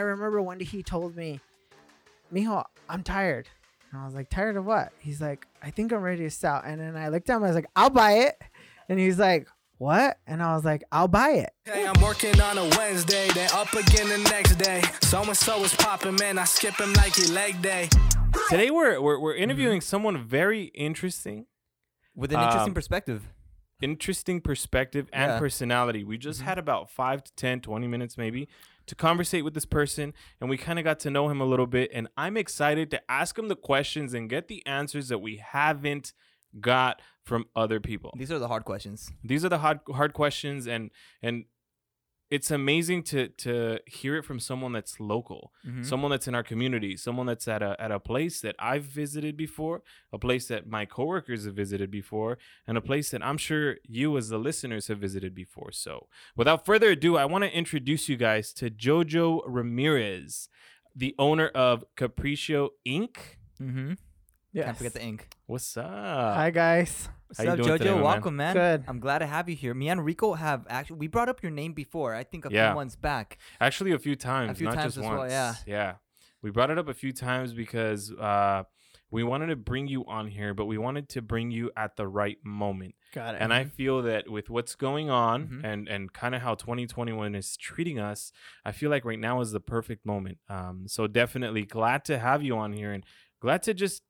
I remember one day he told me, "Mijo, I'm tired." And I was like, "Tired of what?" He's like, "I think I'm ready to sell." And then I looked at him, I was like, "I'll buy it." And he's like, "What?" And I was like, "I'll buy it." Hey, I'm working on a Wednesday, then up again the next day. So and so is popping, man. I skip him like your leg day. Today we're interviewing someone very interesting with an interesting perspective. Interesting perspective and personality. We just had about 5 to 10, 20 minutes maybe to conversate with this person, and we kind of got to know him a little bit, and I'm excited to ask him the questions and get the answers that we haven't got from other people. These are the hard questions. These are the hard questions, and it's amazing to hear it from someone that's local, someone that's in our community, someone that's at a place that I've visited before, a place that my coworkers have visited before, and a place that I'm sure you as the listeners have visited before. So without further ado, I want to introduce you guys to Jojo Ramirez, the owner of Capriccio Inc. Yes. Can't forget the Inc. What's up? Hi, guys. What's up, Jojo? Today, welcome, man. Good. I'm glad to have you here. Me and Rico have actually, we brought up your name before, I think a few months back. Actually, a few times, not just once. Well, yeah. We brought it up a few times because we wanted to bring you on here, but we wanted to bring you at the right moment. Got it. And I feel that with what's going on and kind of how 2021 is treating us, I feel like right now is the perfect moment. So definitely glad to have you on here and glad to just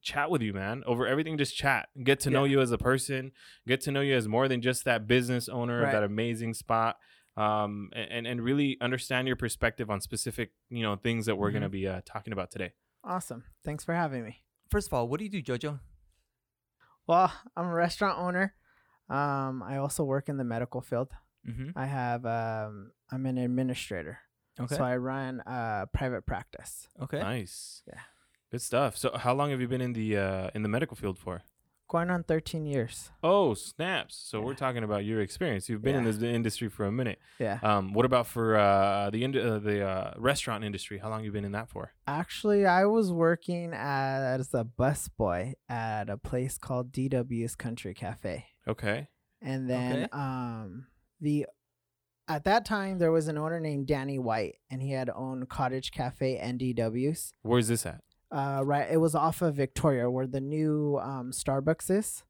chat with you, man. Over everything, just chat. Get to know you as a person. Get to know you as more than just that business owner of that amazing spot, and really understand your perspective on specific, you know, things that we're going to be talking about today. Awesome. Thanks for having me. First of all, what do you do, Jojo? Well, I'm a restaurant owner. I also work in the medical field. I have I'm an administrator. Okay. So I run a private practice. Okay. Nice. Yeah. Good stuff. So how long have you been in the medical field for? Going on 13 years. Oh, snaps. So we're talking about your experience. You've been in this industry for a minute. Yeah. What about for the restaurant industry? How long have you been in that for? Actually, I was working as a busboy at a place called DW's Country Cafe. Okay. And then at that time, there was an owner named Danny White, and he had owned Cottage Cafe and DW's. Where's this at? Right, it was off of Victoria where the new Starbucks is.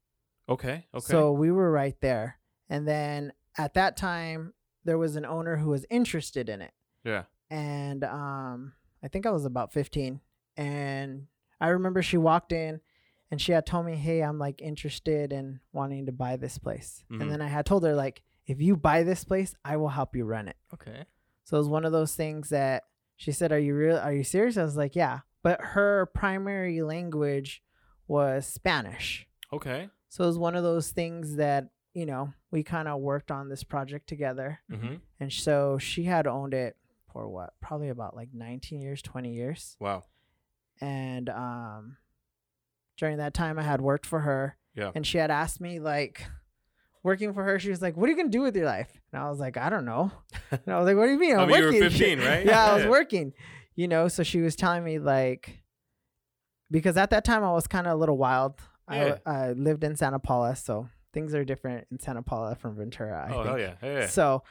Okay. So we were right there. And then at that time, there was an owner who was interested in it. Yeah. And I think I was about 15. And I remember she walked in and she had told me, "Hey, I'm like interested in wanting to buy this place." And then I had told her, like, "If you buy this place, I will help you run it." Okay. So it was one of those things that she said, Are you serious?" I was like, "Yeah." But her primary language was Spanish. Okay. So it was one of those things that, you know, we kind of worked on this project together. And so she had owned it for what? Probably about like 19 years, 20 years. Wow. And during that time, I had worked for her. Yeah. And she had asked me, like, working for her, she was like, "What are you going to do with your life?" And I was like, "I don't know." And I was like, "What do you mean? I'm working." You were 15, right? I was working. You know, so she was telling me, like, because at that time I was kind of a little wild. Yeah. I lived in Santa Paula, so things are different in Santa Paula from Ventura, I think. Oh, yeah. Hey, yeah. So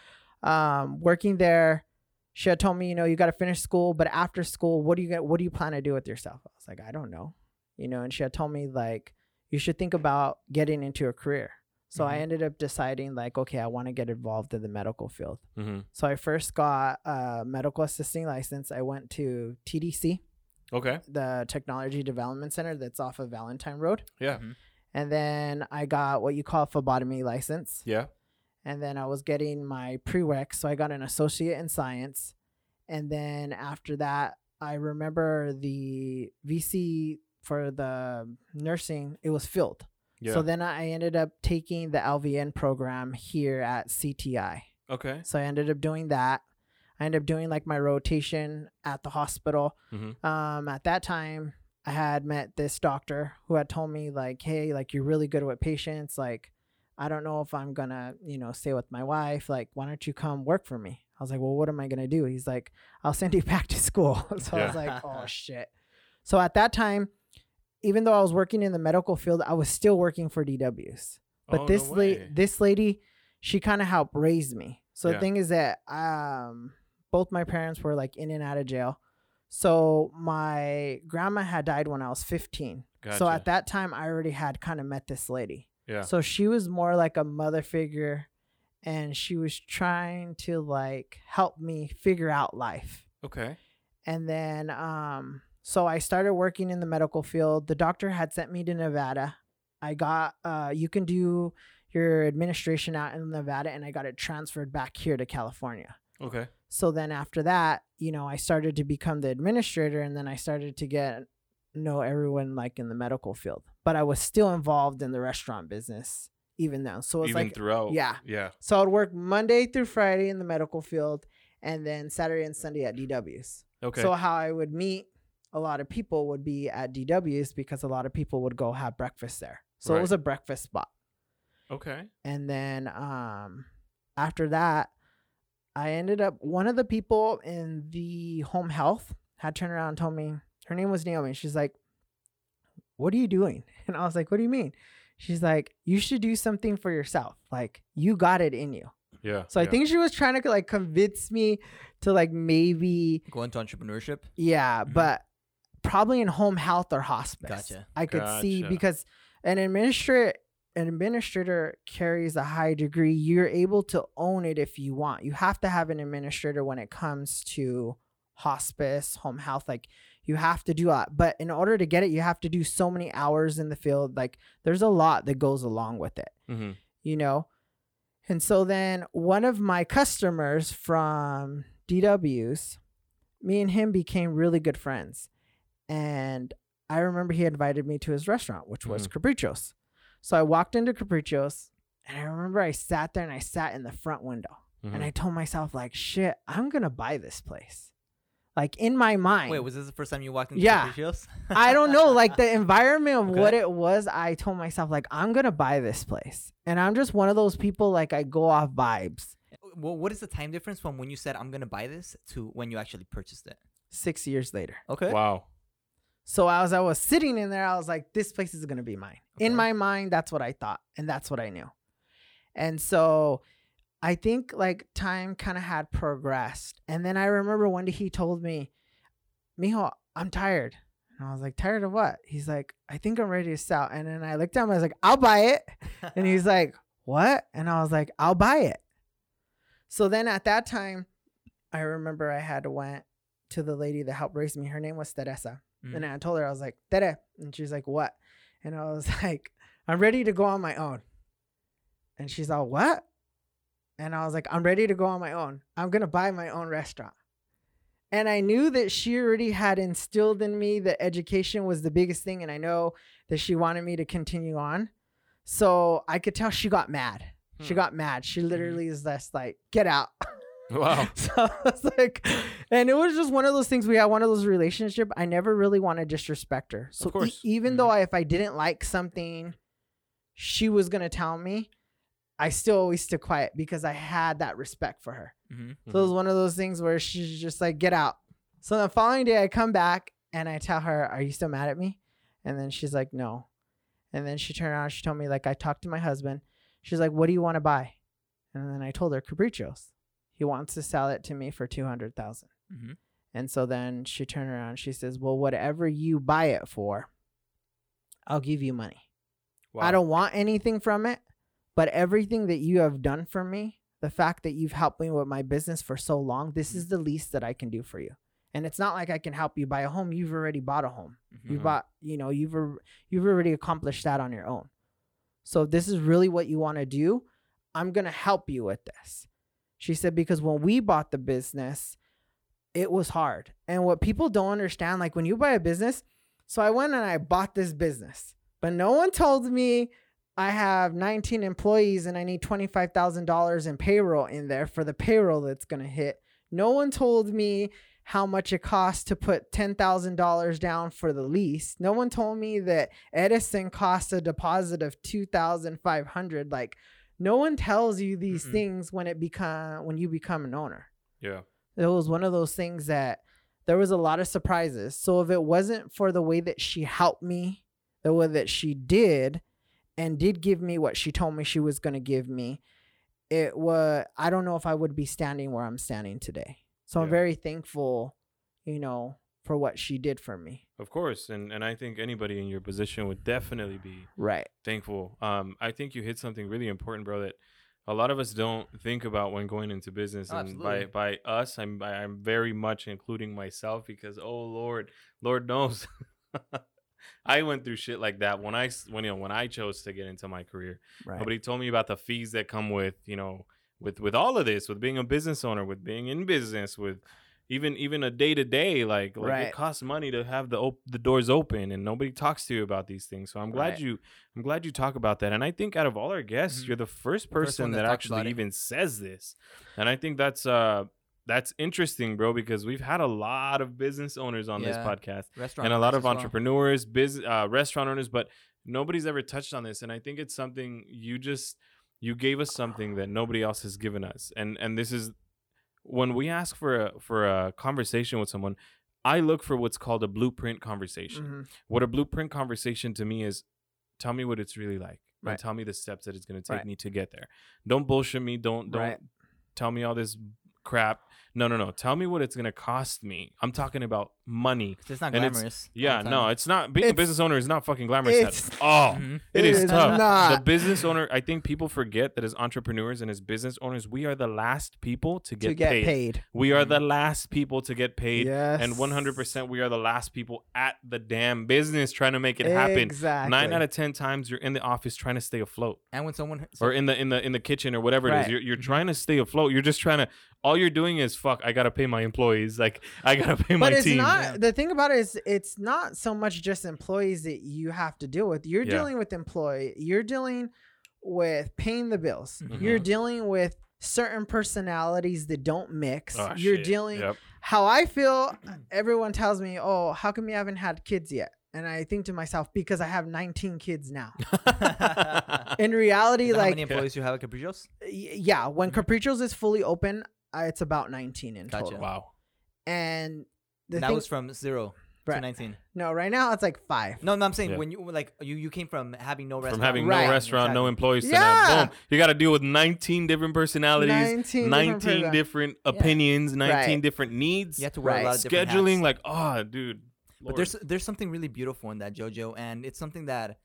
working there, she had told me, you know, you got to finish school, but after school, what do you plan to do with yourself? I was like, "I don't know." You know, and she had told me, like, you should think about getting into a career. So I ended up deciding, like, okay, I want to get involved in the medical field. So I first got a medical assisting license. I went to TDC, the Technology Development Center that's off of Valentine Road. And then I got what you call a phlebotomy license. And then I was getting my prereq. So I got an associate in science. And then after that, I remember the VC for the nursing, it was filled. Yeah. So then I ended up taking the LVN program here at CTI. Okay. So I ended up doing that. I ended up doing like my rotation at the hospital. At that time, I had met this doctor who had told me, like, "Hey, like, you're really good with patients. Like, I don't know if I'm going to, you know, stay with my wife. Like, why don't you come work for me?" I was like, "Well, what am I going to do?" He's like, "I'll send you back to school." So I was like, "Oh, shit." So at that time, even though I was working in the medical field, I was still working for DW's. But this lady, she kind of helped raise me. So the thing is that both my parents were like in and out of jail. So my grandma had died when I was 15. Gotcha. So at that time, I already had kind of met this lady. Yeah. So she was more like a mother figure, and she was trying to like help me figure out life. Okay. And then, so I started working in the medical field. The doctor had sent me to Nevada. I got, you can do your administration out in Nevada, and I got it transferred back here to California. Okay. So then after that, you know, I started to become the administrator, and then I started to get know everyone like in the medical field, but I was still involved in the restaurant business even though. So it's like throughout. Yeah. So I would work Monday through Friday in the medical field, and then Saturday and Sunday at DW's. Okay. So how I would meet a lot of people would be at DW's, because a lot of people would go have breakfast there. So It was a breakfast spot. Okay. And then after that, I ended up, one of the people in the home health had turned around and told me, her name was Naomi. She's like, what are you doing? And I was like, what do you mean? She's like, you should do something for yourself. Like, you got it in you. Yeah. So I think she was trying to like convince me to like maybe go into entrepreneurship. Yeah. Mm-hmm. But probably in home health or hospice. Gotcha. I could see, because an administrator carries a high degree. You're able to own it if you want. You have to have an administrator when it comes to hospice, home health. Like, you have to do a lot. But in order to get it, you have to do so many hours in the field. Like, there's a lot that goes along with it, mm-hmm. you know? And so then one of my customers from DW's, me and him became really good friends. And I remember he invited me to his restaurant, which was Capriccio's. So I walked into Capriccio's, and I remember I sat there, and I sat in the front window, and I told myself, like, shit, I'm going to buy this place. Like, in my mind. Wait, was this the first time you walked into Capriccio's? I don't know. Like, the environment of what it was, I told myself, like, I'm going to buy this place. And I'm just one of those people, like, I go off vibes. Well, what is the time difference from when you said, I'm going to buy this, to when you actually purchased it? 6 years later. Okay. Wow. So as I was sitting in there, I was like, this place is going to be mine. Okay. In my mind, that's what I thought. And that's what I knew. And so I think like time kind of had progressed. And then I remember one day he told me, Mijo, I'm tired. And I was like, tired of what? He's like, I think I'm ready to sell. And then I looked at him. I was like, I'll buy it. And he's like, what? And I was like, I'll buy it. So then at that time, I remember I had went to the lady that helped raise me. Her name was Teresa. And I told her, I was like, Tere. And she's like, what? And I was like, I'm ready to go on my own. And she's all, what? And I was like, I'm ready to go on my own. I'm going to buy my own restaurant. And I knew that she already had instilled in me that education was the biggest thing. And I know that she wanted me to continue on. So I could tell she got mad. She got mad. She literally is just like, get out. Wow. So I was like, and it was just one of those things. We had one of those relationships. I never really want to disrespect her. So even though if I didn't like something, she was going to tell me, I still always stood quiet because I had that respect for her. So it was one of those things where she's just like, get out. So the following day I come back and I tell her, are you still mad at me? And then she's like, no. And then she turned around. She told me, like, I talked to my husband. She's like, what do you want to buy? And then I told her Capriccio's. He wants to sell it to me for $200,000. And so then she turned around. She says, well, whatever you buy it for, I'll give you money. Wow. I don't want anything from it, but everything that you have done for me, the fact that you've helped me with my business for so long, this is the least that I can do for you. And it's not like I can help you buy a home. You've already bought a home. You bought, you know, you've already accomplished that on your own. So if this is really what you want to do, I'm going to help you with this. She said, because when we bought the business, it was hard. And what people don't understand, like when you buy a business, so I went and I bought this business, but no one told me I have 19 employees and I need $25,000 in payroll in there for the payroll that's going to hit. No one told me how much it costs to put $10,000 down for the lease. No one told me that Edison costs a deposit of $2,500. Like, no one tells you these things when you become an owner. Yeah. It was one of those things that there was a lot of surprises. So if it wasn't for the way that she helped me, the way that she did and did give me what she told me she was going to give me, I don't know if I would be standing where I'm standing today. So I'm very thankful, you know, for what she did for me. Of course. And I think anybody in your position would definitely be thankful. I think you hit something really important, bro, that a lot of us don't think about when going into business. And absolutely. By us, I'm very much including myself, because, oh, Lord knows I went through shit like that when I chose to get into my career. Right. Nobody told me about the fees that come with, you know, with all of this, with being a business owner, with being in business, with even a day to day, like it costs money to have the doors open, and nobody talks to you about these things. So I'm glad you talk about that. And I think out of all our guests, you're the first person that actually even says this. And I think that's interesting, bro, because we've had a lot of business owners on this podcast, and a lot of entrepreneurs, restaurant owners, but nobody's ever touched on this. And I think it's something you gave us something that nobody else has given us. And this is when we ask for a conversation with someone, I look for what's called a blueprint conversation. Mm-hmm. What a blueprint conversation to me is, tell me what it's really like, and tell me the steps that it's going to take me to get there. Don't bullshit me. Don't tell me all this crap. No. Tell me what it's going to cost me. I'm talking about money. It's not glamorous. It's not. Being a business owner is not fucking glamorous at all. Mm-hmm. It is tough. Not. The business owner, I think people forget that as entrepreneurs and as business owners, we are the last people to get paid. We are the last people to get paid. Yes. And 100% we are the last people at the damn business trying to make it happen. Exactly. 9 out of 10 times you're in the office trying to stay afloat. And when someone... or in the kitchen or whatever it is. You're trying to stay afloat. You're just trying to... all you're doing is... fuck, I gotta pay my employees, like I gotta pay my team. The thing about it is, it's not so much just employees that you have to deal with. You're dealing with employee, you're dealing with paying the bills, you're dealing with certain personalities that don't mix. How I feel, everyone tells me, oh, how come you haven't had kids yet? And I think to myself, because I have 19 kids now. In reality, like, how many employees you have at Capriccios? Yeah, when Capriccios is fully open, it's about 19 in total. Wow. And that was from 0 to 19. No, right now it's like 5. No, I'm saying when you like you came from having no restaurant. From having no restaurant, no employees. Yeah. Boom. You got to deal with 19 different personalities, 19 different opinions, 19 different needs. You have to wear a lot of different hats. Scheduling, like, oh, dude. Lord. But there's something really beautiful in that, Jojo, and it's something that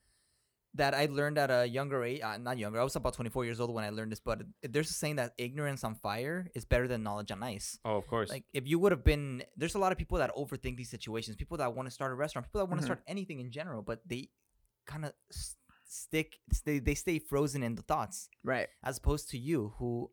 I learned at a younger age, not younger, I was about 24 years old when I learned this, but there's a saying that ignorance on fire is better than knowledge on ice. Oh, of course. Like, if you would have been, there's a lot of people that overthink these situations, people that want to start a restaurant, people that want to start anything in general, but they kind of they stay frozen in the thoughts. Right. As opposed to you, who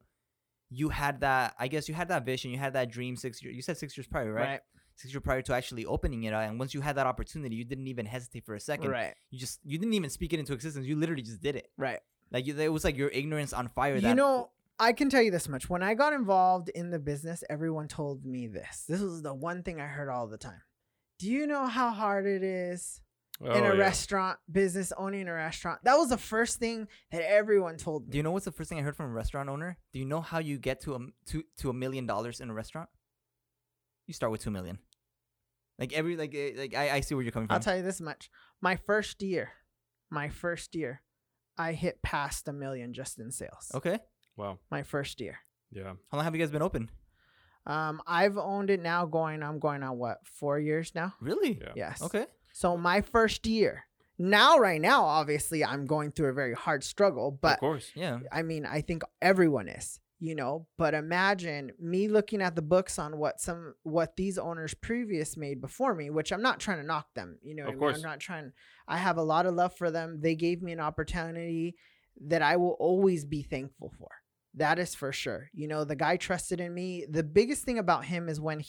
you had that, I guess you had that vision, you had that dream 6 years, you said 6 years prior, right? Right. 6 years prior to actually opening it, and once you had that opportunity, you didn't even hesitate for a second. Right. You didn't even speak it into existence. You literally just did it. Right. Like it was like your ignorance on fire. You know, I can tell you this much. When I got involved in the business, everyone told me this. This was the one thing I heard all the time. Do you know how hard it is in a restaurant business, owning a restaurant? That was the first thing that everyone told me. Do you know what's the first thing I heard from a restaurant owner? Do you know how you get to $1 million in a restaurant? You start with $2 million. I see where you're coming from. I'll tell you this much. My first year, I hit past $1 million just in sales. Okay. Wow. My first year. Yeah. How long have you guys been open? I've owned it now I'm going on what, 4 years now? Really? Yeah. Yes. Okay. So my first year. Right now, obviously I'm going through a very hard struggle, but of course. Yeah. I mean, I think everyone is. You know, but imagine me looking at the books on what these owners previous made before me, which I'm not trying to knock them. You know what I mean? I'm not trying. I have a lot of love for them. They gave me an opportunity that I will always be thankful for. That is for sure. You know, the guy trusted in me. The biggest thing about him is when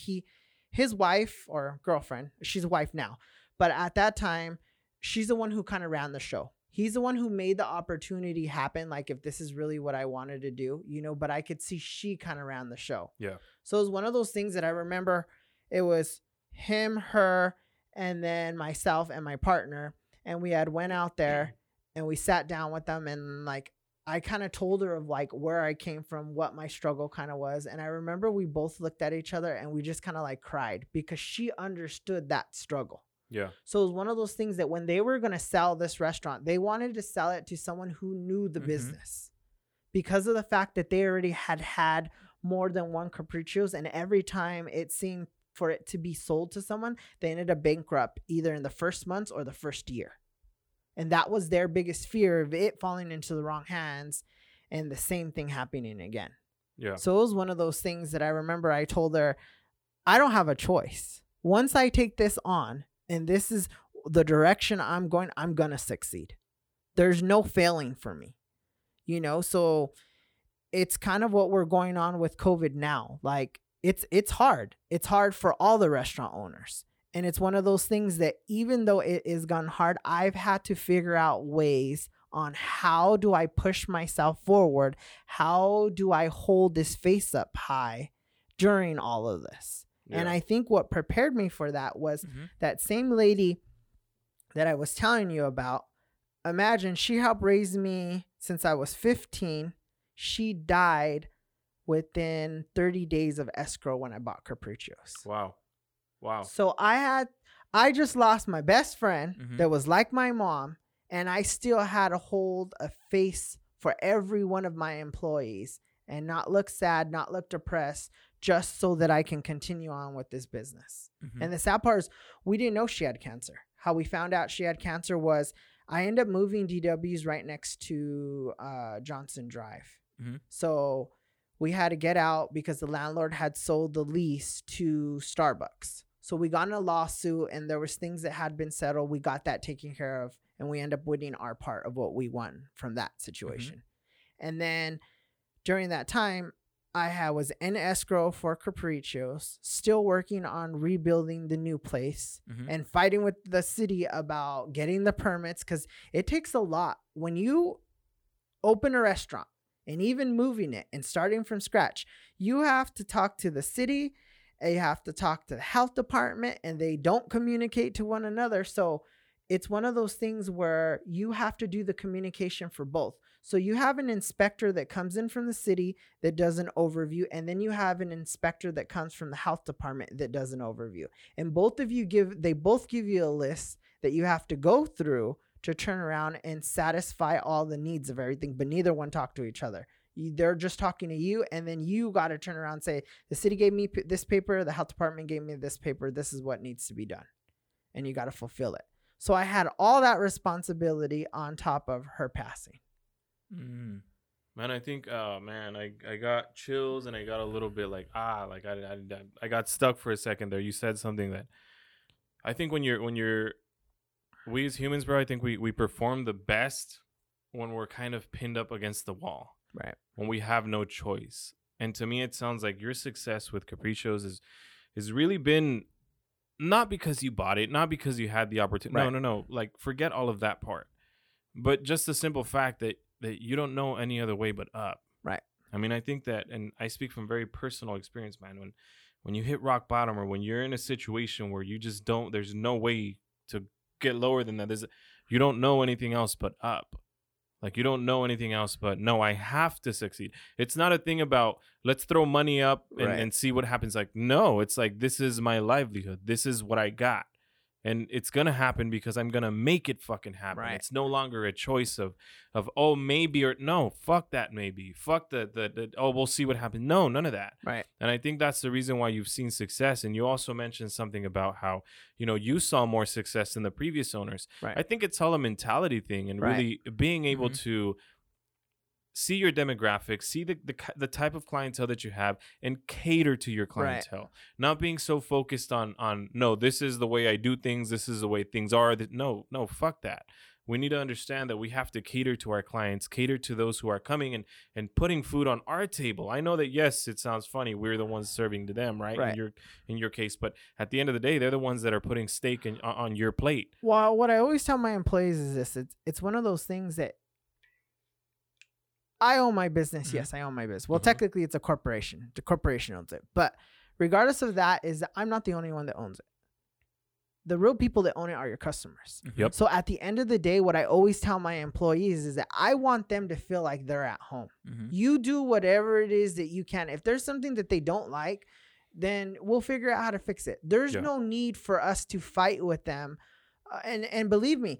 his wife or girlfriend, she's a wife now, but at that time, she's the one who kind of ran the show. He's the one who made the opportunity happen. Like, if this is really what I wanted to do, you know, but I could see she kind of ran the show. Yeah. So it was one of those things that I remember it was him, her, and then myself and my partner. And we had went out there and we sat down with them. And like, I kind of told her of like where I came from, what my struggle kind of was. And I remember we both looked at each other and we just kind of like cried because she understood that struggle. Yeah. So it was one of those things that when they were going to sell this restaurant, they wanted to sell it to someone who knew the business because of the fact that they already had more than one Capriccios, and every time it seemed for it to be sold to someone, they ended up bankrupt either in the first months or the first year. And that was their biggest fear, of it falling into the wrong hands and the same thing happening again. Yeah. So it was one of those things that I remember I told her, I don't have a choice. Once I take this on and this is the direction I'm going to succeed. There's no failing for me, you know? So it's kind of what we're going on with COVID now. Like it's hard. It's hard for all the restaurant owners. And it's one of those things that even though it is gone hard, I've had to figure out ways on how do I push myself forward? How do I hold this face up high during all of this? Yeah. And I think what prepared me for that was that same lady that I was telling you about. Imagine she helped raise me since I was 15. She died within 30 days of escrow when I bought Capriccios. Wow. So I just lost my best friend that was like my mom, and I still had to hold a face for every one of my employees and not look sad, not look depressed, just so that I can continue on with this business. And the sad part is we didn't know she had cancer. How we found out she had cancer was I ended up moving DW's right next to Johnson Drive. So we had to get out because the landlord had sold the lease to Starbucks. So we got in a lawsuit, and there was things that had been settled. We got that taken care of, and we ended up winning our part of what we won from that situation. And then during that time, I was in escrow for Capriccios, still working on rebuilding the new place and fighting with the city about getting the permits, because it takes a lot. When you open a restaurant, and even moving it and starting from scratch, you have to talk to the city, and you have to talk to the health department, and they don't communicate to one another. So it's one of those things where you have to do the communication for both. So you have an inspector that comes in from the city that does an overview, and then you have an inspector that comes from the health department that does an overview. And both of you they both give you a list that you have to go through to turn around and satisfy all the needs of everything, but neither one talked to each other. They're just talking to you, and then you got to turn around and say, the city gave me this paper, the health department gave me this paper, this is what needs to be done, and you got to fulfill it. So I had all that responsibility on top of her passing. Man, I think, I got chills, and I got a little bit I got stuck for a second there. You said something that I think when you're we as humans, bro, I think we perform the best when we're kind of pinned up against the wall. Right. When we have no choice. And to me, it sounds like your success with Capriccios is really been not because you bought it, not because you had the opportunity. Right. No. Like, forget all of that part. But just the simple fact that you don't know any other way but up. Right. I mean, I think that, and I speak from very personal experience, man. When you hit rock bottom, or when you're in a situation where you just don't, there's no way to get lower than that. You don't know anything else but up. Like, you don't know anything else but, no, I have to succeed. It's not a thing about, let's throw money up and see what happens. Like, no, it's like, this is my livelihood. This is what I got. And it's going to happen because I'm going to make it fucking happen. Right. It's no longer a choice of oh, maybe, or no, fuck that maybe. Fuck the we'll see what happens. No, none of that. Right. And I think that's the reason why you've seen success. And you also mentioned something about how, you saw more success than the previous owners. Right. I think it's all a mentality thing, and really being able to see your demographics, see the type of clientele that you have, and cater to your clientele. Right. Not being so focused on no, this is the way I do things, this is the way things are. No, fuck that. We need to understand that we have to cater to our clients, cater to those who are coming and putting food on our table. I know that, yes, it sounds funny. We're the ones serving to them, right? In your case. But at the end of the day, they're the ones that are putting steak on your plate. Well, what I always tell my employees is this. It's one of those things that I own my business. Mm-hmm. Yes, I own my business. Well, technically, it's a corporation. The corporation owns it. But regardless of that, is that I'm not the only one that owns it. The real people that own it are your customers. Yep. So at the end of the day, what I always tell my employees is that I want them to feel like they're at home. Mm-hmm. You do whatever it is that you can. If there's something that they don't like, then we'll figure out how to fix it. There's no need for us to fight with them. And believe me,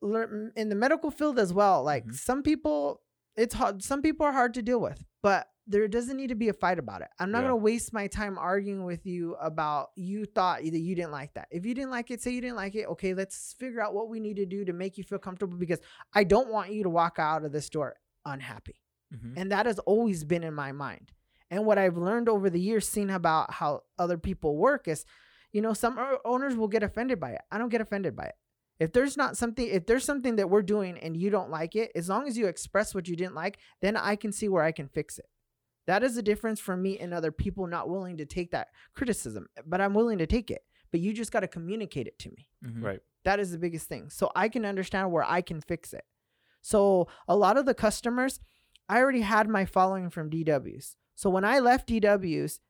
in the medical field as well, like some people... It's hard. Some people are hard to deal with, but there doesn't need to be a fight about it. I'm not going to waste my time arguing with you about you thought that you didn't like that. If you didn't like it, say you didn't like it. Okay, let's figure out what we need to do to make you feel comfortable, because I don't want you to walk out of this door unhappy. Mm-hmm. And that has always been in my mind. And what I've learned over the years, seeing about how other people work is, you know, some owners will get offended by it. I don't get offended by it. If there's something that we're doing and you don't like it, as long as you express what you didn't like, then I can see where I can fix it. That is the difference for me and other people not willing to take that criticism, but I'm willing to take it. But you just got to communicate it to me. Mm-hmm. Right. That is the biggest thing. So I can understand where I can fix it. So a lot of the customers, I already had my following from DW's. So when I left DW's,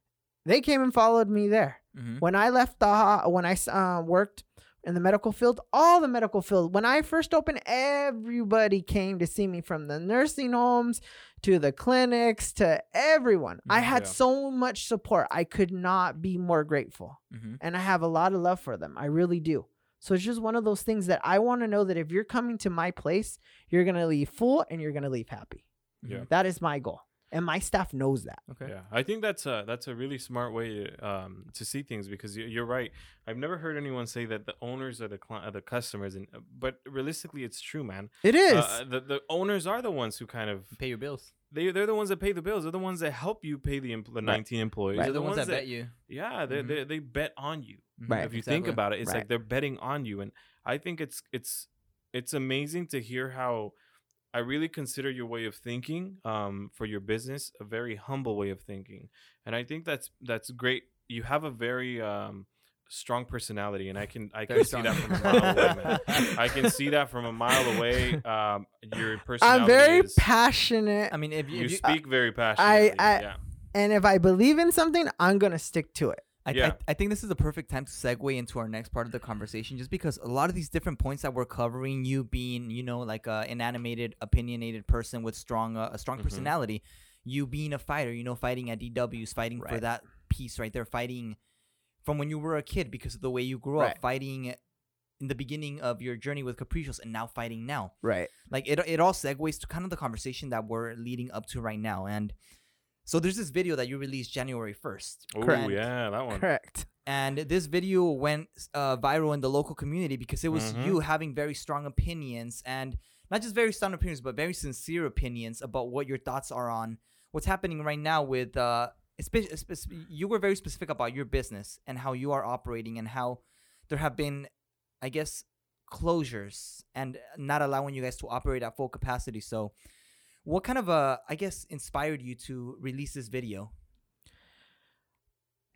they came and followed me there. Mm-hmm. When I left when I worked in the medical field, all the medical field, when I first opened, everybody came to see me, from the nursing homes to the clinics to everyone. Mm-hmm. I had so much support. I could not be more grateful. Mm-hmm. And I have a lot of love for them. I really do. So it's just one of those things that I want to know that if you're coming to my place, you're going to leave full and you're going to leave happy. Yeah. That is my goal. And my staff knows that. Okay. Yeah, I think that's a really smart way to see things, because you're right. I've never heard anyone say that the owners are the customers, but realistically, it's true, man. It is. The owners are the ones who kind of pay your bills. They're the ones that pay the bills. They're the ones that help you pay the 19 employees. Right. They're the ones that bet you. Yeah, they bet on you. Right. If you think about it, it's like they're betting on you, and I think it's amazing to hear how. I really consider your way of thinking for your business a very humble way of thinking. And I think that's great. You have a very strong personality, and I can see that from a mile away, man. I can see that from a mile away. Your personality, I'm very passionate. I mean, if you speak very passionately. And if I believe in something, I'm going to stick to it. I think this is the perfect time to segue into our next part of the conversation, just because a lot of these different points that we're covering, you being, you know, like an animated, opinionated person with a strong mm-hmm. personality, you being a fighter, you know, fighting at DW's, fighting for that piece right there, fighting from when you were a kid because of the way you grew up, fighting in the beginning of your journey with Capriccios, and now fighting now. Right. Like it all segues to kind of the conversation that we're leading up to right now. And so there's this video that you released January 1st. Oh, yeah, that one. Correct. And this video went viral in the local community because it was you having very strong opinions, and not just very strong opinions, but very sincere opinions about what your thoughts are on what's happening right now with you were very specific about your business and how you are operating and how there have been, I guess, closures and not allowing you guys to operate at full capacity. So what kind of, I guess, inspired you to release this video?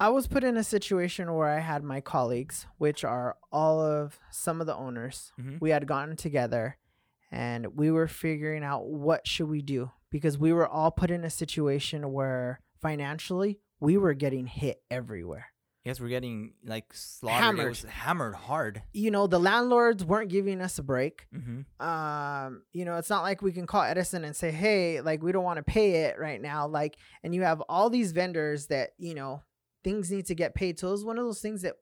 I was put in a situation where I had my colleagues, which are some of the owners. Mm-hmm. We had gotten together and we were figuring out what should we do, because we were all put in a situation where financially we were getting hit everywhere. Yes, we're getting like slaughtered. Hammered. It was hammered hard. You know, the landlords weren't giving us a break. Mm-hmm. You know, it's not like we can call Edison and say, hey, like, we don't want to pay it right now. Like, and you have all these vendors that, you know, things need to get paid. So it was one of those things that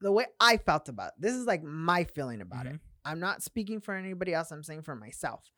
the way I felt about it, this is like my feeling about it. I'm not speaking for anybody else. I'm saying for myself.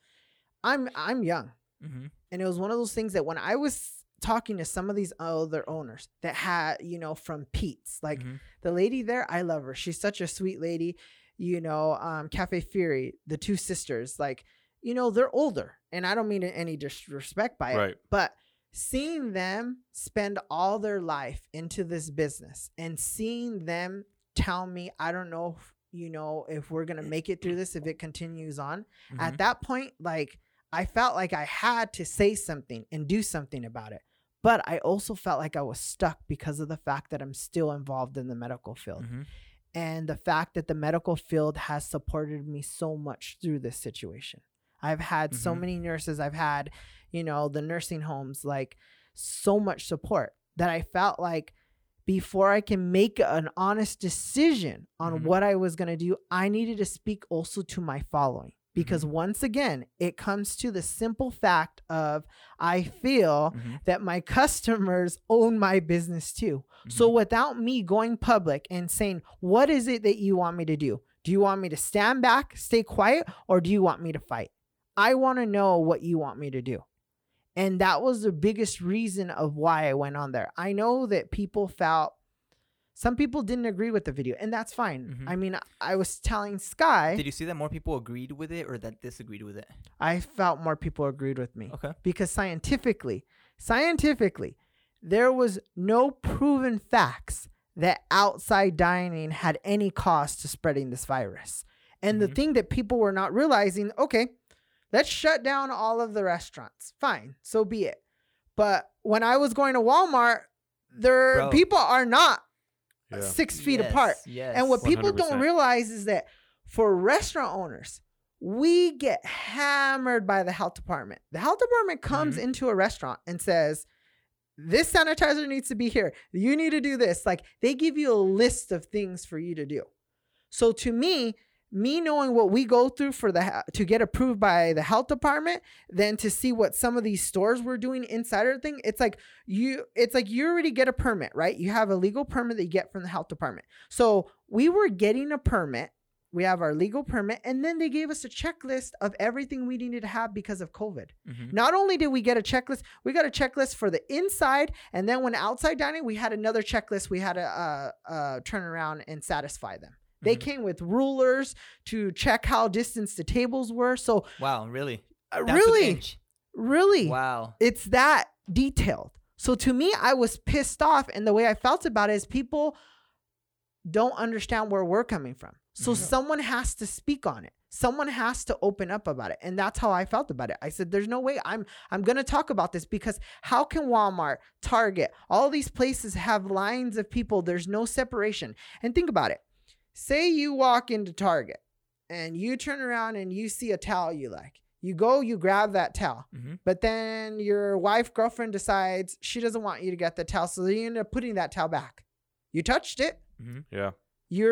I'm young. Mm-hmm. And it was one of those things that when I was talking to some of these other owners that had, you know, from Pete's, like the lady there, I love her. She's such a sweet lady, you know, Cafe Fury, the two sisters, like, you know, they're older, and I don't mean any disrespect by it, but seeing them spend all their life into this business and seeing them tell me, I don't know, you know, if we're going to make it through this, if it continues on at that point, like, I felt like I had to say something and do something about it. But I also felt like I was stuck because of the fact that I'm still involved in the medical field. Mm-hmm. And the fact that the medical field has supported me so much through this situation. I've had so many nurses. I've had, you know, the nursing homes, like, so much support that I felt like before I can make an honest decision on what I was going to do, I needed to speak also to my following. Because once again, it comes to the simple fact of I feel that my customers own my business too. Mm-hmm. So without me going public and saying, what is it that you want me to do? Do you want me to stand back, stay quiet, or do you want me to fight? I want to know what you want me to do. And that was the biggest reason of why I went on there. I know that people felt, some people didn't agree with the video, and that's fine. Mm-hmm. I mean, I was telling Sky. Did you see that more people agreed with it or that disagreed with it? I felt more people agreed with me. Okay. Because scientifically, there was no proven facts that outside dining had any cost to spreading this virus. And mm-hmm. the thing that people were not realizing, okay, let's shut down all of the restaurants. Fine. So be it. But when I was going to Walmart, people are not 6 feet apart. Yes. And what 100%. People don't realize is that for restaurant owners, we get hammered by the health department. The health department comes mm-hmm. into a restaurant and says, this sanitizer needs to be here. You need to do this. Like, they give you a list of things for you to do. So to me knowing what we go through to get approved by the health department, then to see what some of these stores were doing inside of the thing, it's like you already get a permit, right? You have a legal permit that you get from the health department. So we were getting a permit. We have our legal permit, and then they gave us a checklist of everything we needed to have because of COVID. Mm-hmm. Not only did we get a checklist, we got a checklist for the inside, and then when outside dining, we had another checklist. We had to turn around and satisfy them. They mm-hmm. came with rulers to check how distanced the tables were. So wow, really? Really? Wow. It's that detailed. So to me, I was pissed off, and the way I felt about it is people don't understand where we're coming from. So someone has to speak on it. Someone has to open up about it. And that's how I felt about it. I said, there's no way I'm going to talk about this, because how can Walmart, Target, all these places have lines of people? There's no separation. And think about it. Say you walk into Target and you turn around and you see a towel you like. You go, you grab that towel, mm-hmm. but then your wife, girlfriend decides she doesn't want you to get the towel. So you end up putting that towel back. You touched it. Mm-hmm. Yeah. You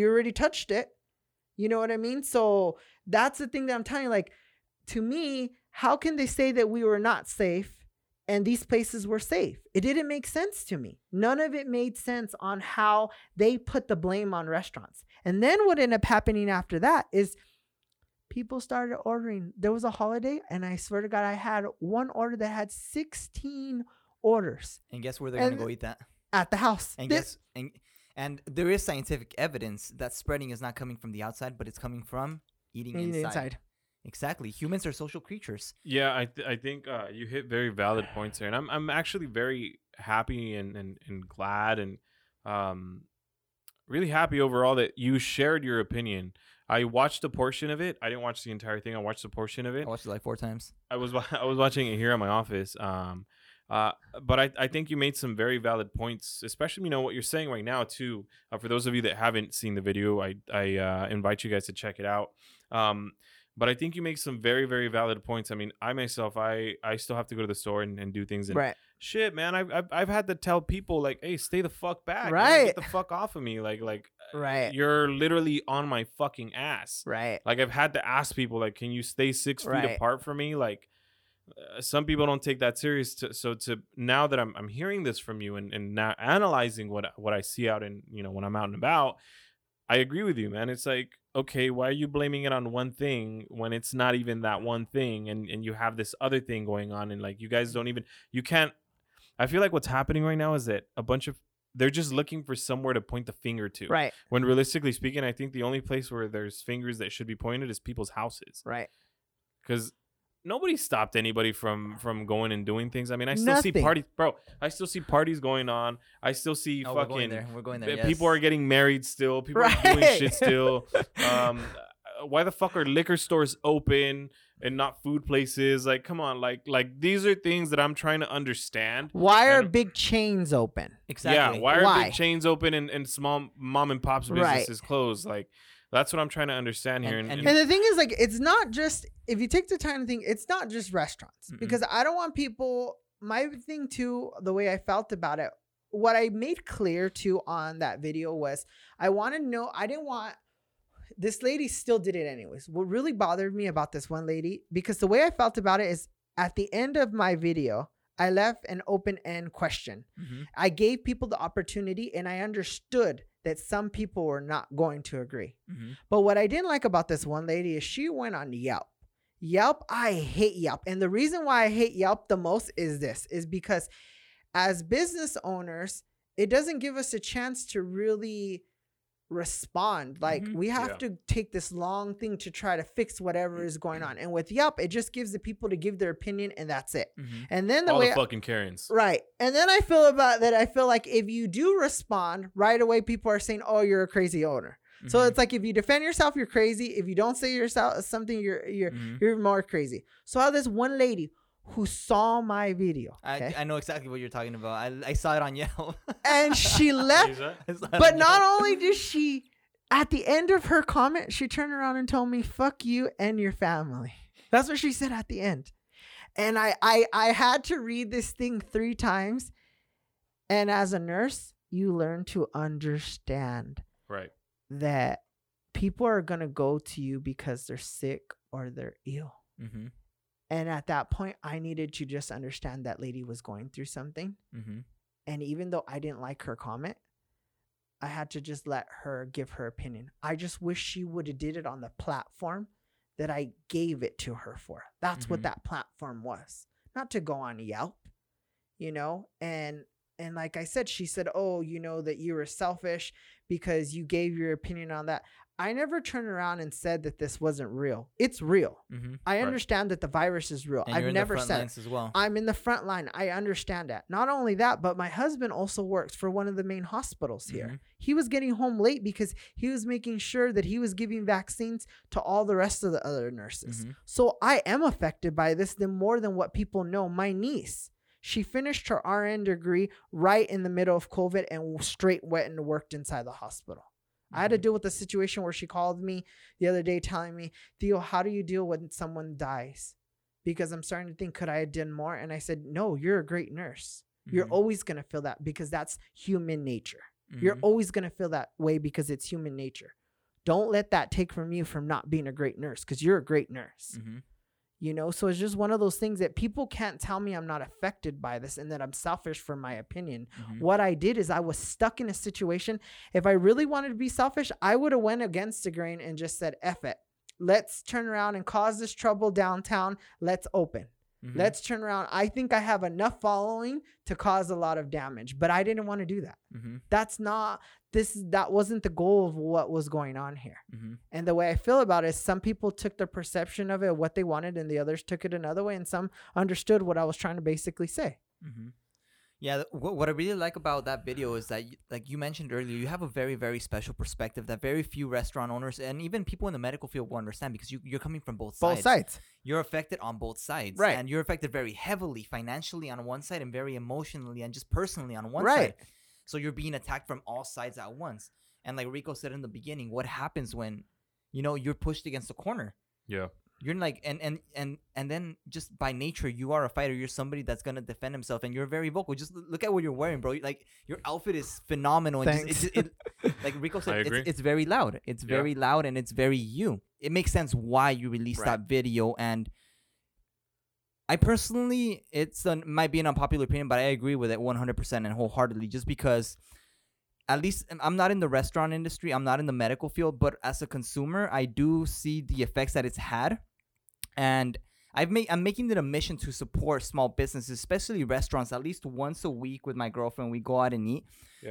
already touched it. You know what I mean? So that's the thing that I'm telling you. Like, to me, how can they say that we were not safe and these places were safe? It didn't make sense to me. None of it made sense on how they put the blame on restaurants. And then what ended up happening after that is people started ordering. There was a holiday, and I swear to God, I had one order that had 16 orders. And guess where they're going to go eat that? At the house. And there is scientific evidence that spreading is not coming from the outside, but it's coming from eating inside. Exactly. Humans are social creatures. Yeah, I think you hit very valid points there. And I'm actually very happy and glad and really happy overall that you shared your opinion. I watched a portion of it. I didn't watch the entire thing. I watched a portion of it. I watched it like 4 times. I was watching it here in my office. But I think you made some very valid points, especially, what you're saying right now, too. For those of you that haven't seen the video, I invite you guys to check it out. But I think you make some very, very valid points. I mean, I myself, I still have to go to the store and do things. And right. Shit, man, I've had to tell people, like, hey, stay the fuck back. Right. Man, get the fuck off of me. Like right. You're literally on my fucking ass. Right. Like, I've had to ask people, like, can you stay 6 feet right. apart from me? Like. Some people don't take that serious. Now that I'm hearing this from you and now analyzing what I see out in, when I'm out and about, I agree with you, man. It's like, okay, why are you blaming it on one thing when it's not even that one thing? And you have this other thing going on, and like, you guys don't even, you can't, I feel like what's happening right now is that a bunch of, they're just looking for somewhere to point the finger to. Right. When realistically speaking, I think the only place where there's fingers that should be pointed is people's houses. Right. Because nobody stopped anybody from going and doing things. I mean, I still see parties, bro. I still see parties going on. I still see fucking. We're going there. Yes. People are getting married still. People right. are doing shit still. Why the fuck are liquor stores open and not food places? Like, come on. Like these are things that I'm trying to understand. Why are big chains open? Exactly. Yeah. Why are big chains open and small mom and pops businesses right. closed? Like. That's what I'm trying to understand here. And the thing is, like, it's not just, if you take the time to think, it's not just restaurants. Mm-mm. Because I don't want people, my thing too, the way I felt about it, what I made clear too on that video was this lady still did it anyways. What really bothered me about this one lady, because the way I felt about it is at the end of my video, I left an open-end question. Mm-hmm. I gave people the opportunity, and I understood that some people were not going to agree. Mm-hmm. But what I didn't like about this one lady is she went on Yelp. Yelp, I hate Yelp. And the reason why I hate Yelp the most is this, is because as business owners, it doesn't give us a chance to really respond. Like we have to take this long thing to try to fix whatever is going on. And with Yelp, it just gives the people to give their opinion and that's it. And then the all way the fucking Karens. Right. And then I feel about that. I feel like if you do respond right away, people are saying, oh, you're a crazy owner. So it's like, if you defend yourself, you're crazy. If you don't say yourself something, you're more crazy. So I have this one lady who saw my video. Okay? I know exactly what you're talking about. I saw it on Yelp. And she left. But not only did she, at the end of her comment, she turned around and told me, fuck you and your family. That's what she said at the end. And I had to read this thing 3 times. And as a nurse, you learn to understand. Right. That people are going to go to you because they're sick or they're ill. Mm-hmm. And at that point, I needed to just understand that lady was going through something. Mm-hmm. And even though I didn't like her comment, I had to just let her give her opinion. I just wish she would have did it on the platform that I gave it to her for. That's what that platform was. Not to go on Yelp, you know, and like I said, she said, oh, you know, that you were selfish because you gave your opinion on that. I never turned around and said that this wasn't real. It's real. I understand that the virus is real. And I've never said it. As well. I'm in the front line. I understand that. Not only that, but my husband also works for one of the main hospitals here. He was getting home late because he was making sure that he was giving vaccines to all the rest of the other nurses. So I am affected by this more than what people know. My niece, she finished her RN degree right in the middle of COVID and straight went and worked inside the hospital. I had to deal with a situation where she called me the other day telling me, Theo, how do you deal when someone dies? Because I'm starting to think, could I have done more? And I said, no, you're a great nurse. You're always going to feel that because that's human nature. You're always going to feel that way because it's human nature. Don't let that take from you from not being a great nurse because you're a great nurse. You know, so it's just one of those things that people can't tell me I'm not affected by this and that I'm selfish for my opinion. What I did is I was stuck in a situation. If I really wanted to be selfish, I would have went against the grain and just said, F it. Let's turn around and cause this trouble downtown. Let's open. Let's turn around. I think I have enough following to cause a lot of damage, but I didn't want to do that. That's not this. That wasn't the goal of what was going on here. And the way I feel about it is some people took their perception of it, what they wanted, and the others took it another way. And some understood what I was trying to basically say. Yeah. What I really like about that video is that, like you mentioned earlier, you have a very, very special perspective that very few restaurant owners and even people in the medical field will understand because you're coming from both sides. You're affected on both sides. And you're affected very heavily financially on one side and very emotionally and just personally on one side. So you're being attacked from all sides at once. And like Rico said in the beginning, what happens when, you know, you're pushed against a corner? You're like, and then just by nature, you are a fighter. You're somebody that's going to defend himself and you're very vocal. Just look at what you're wearing, bro. Like your outfit is phenomenal. And just, it, like Rico said, it's very loud. It's very loud and it's very you. It makes sense why you released that video. And I personally, it might be an unpopular opinion, but I agree with it 100% and wholeheartedly just because at least I'm not in the restaurant industry. I'm not in the medical field, but as a consumer, I do see the effects that it's had. And I'm making it a mission to support small businesses, especially restaurants, at least once a week with my girlfriend. We go out and eat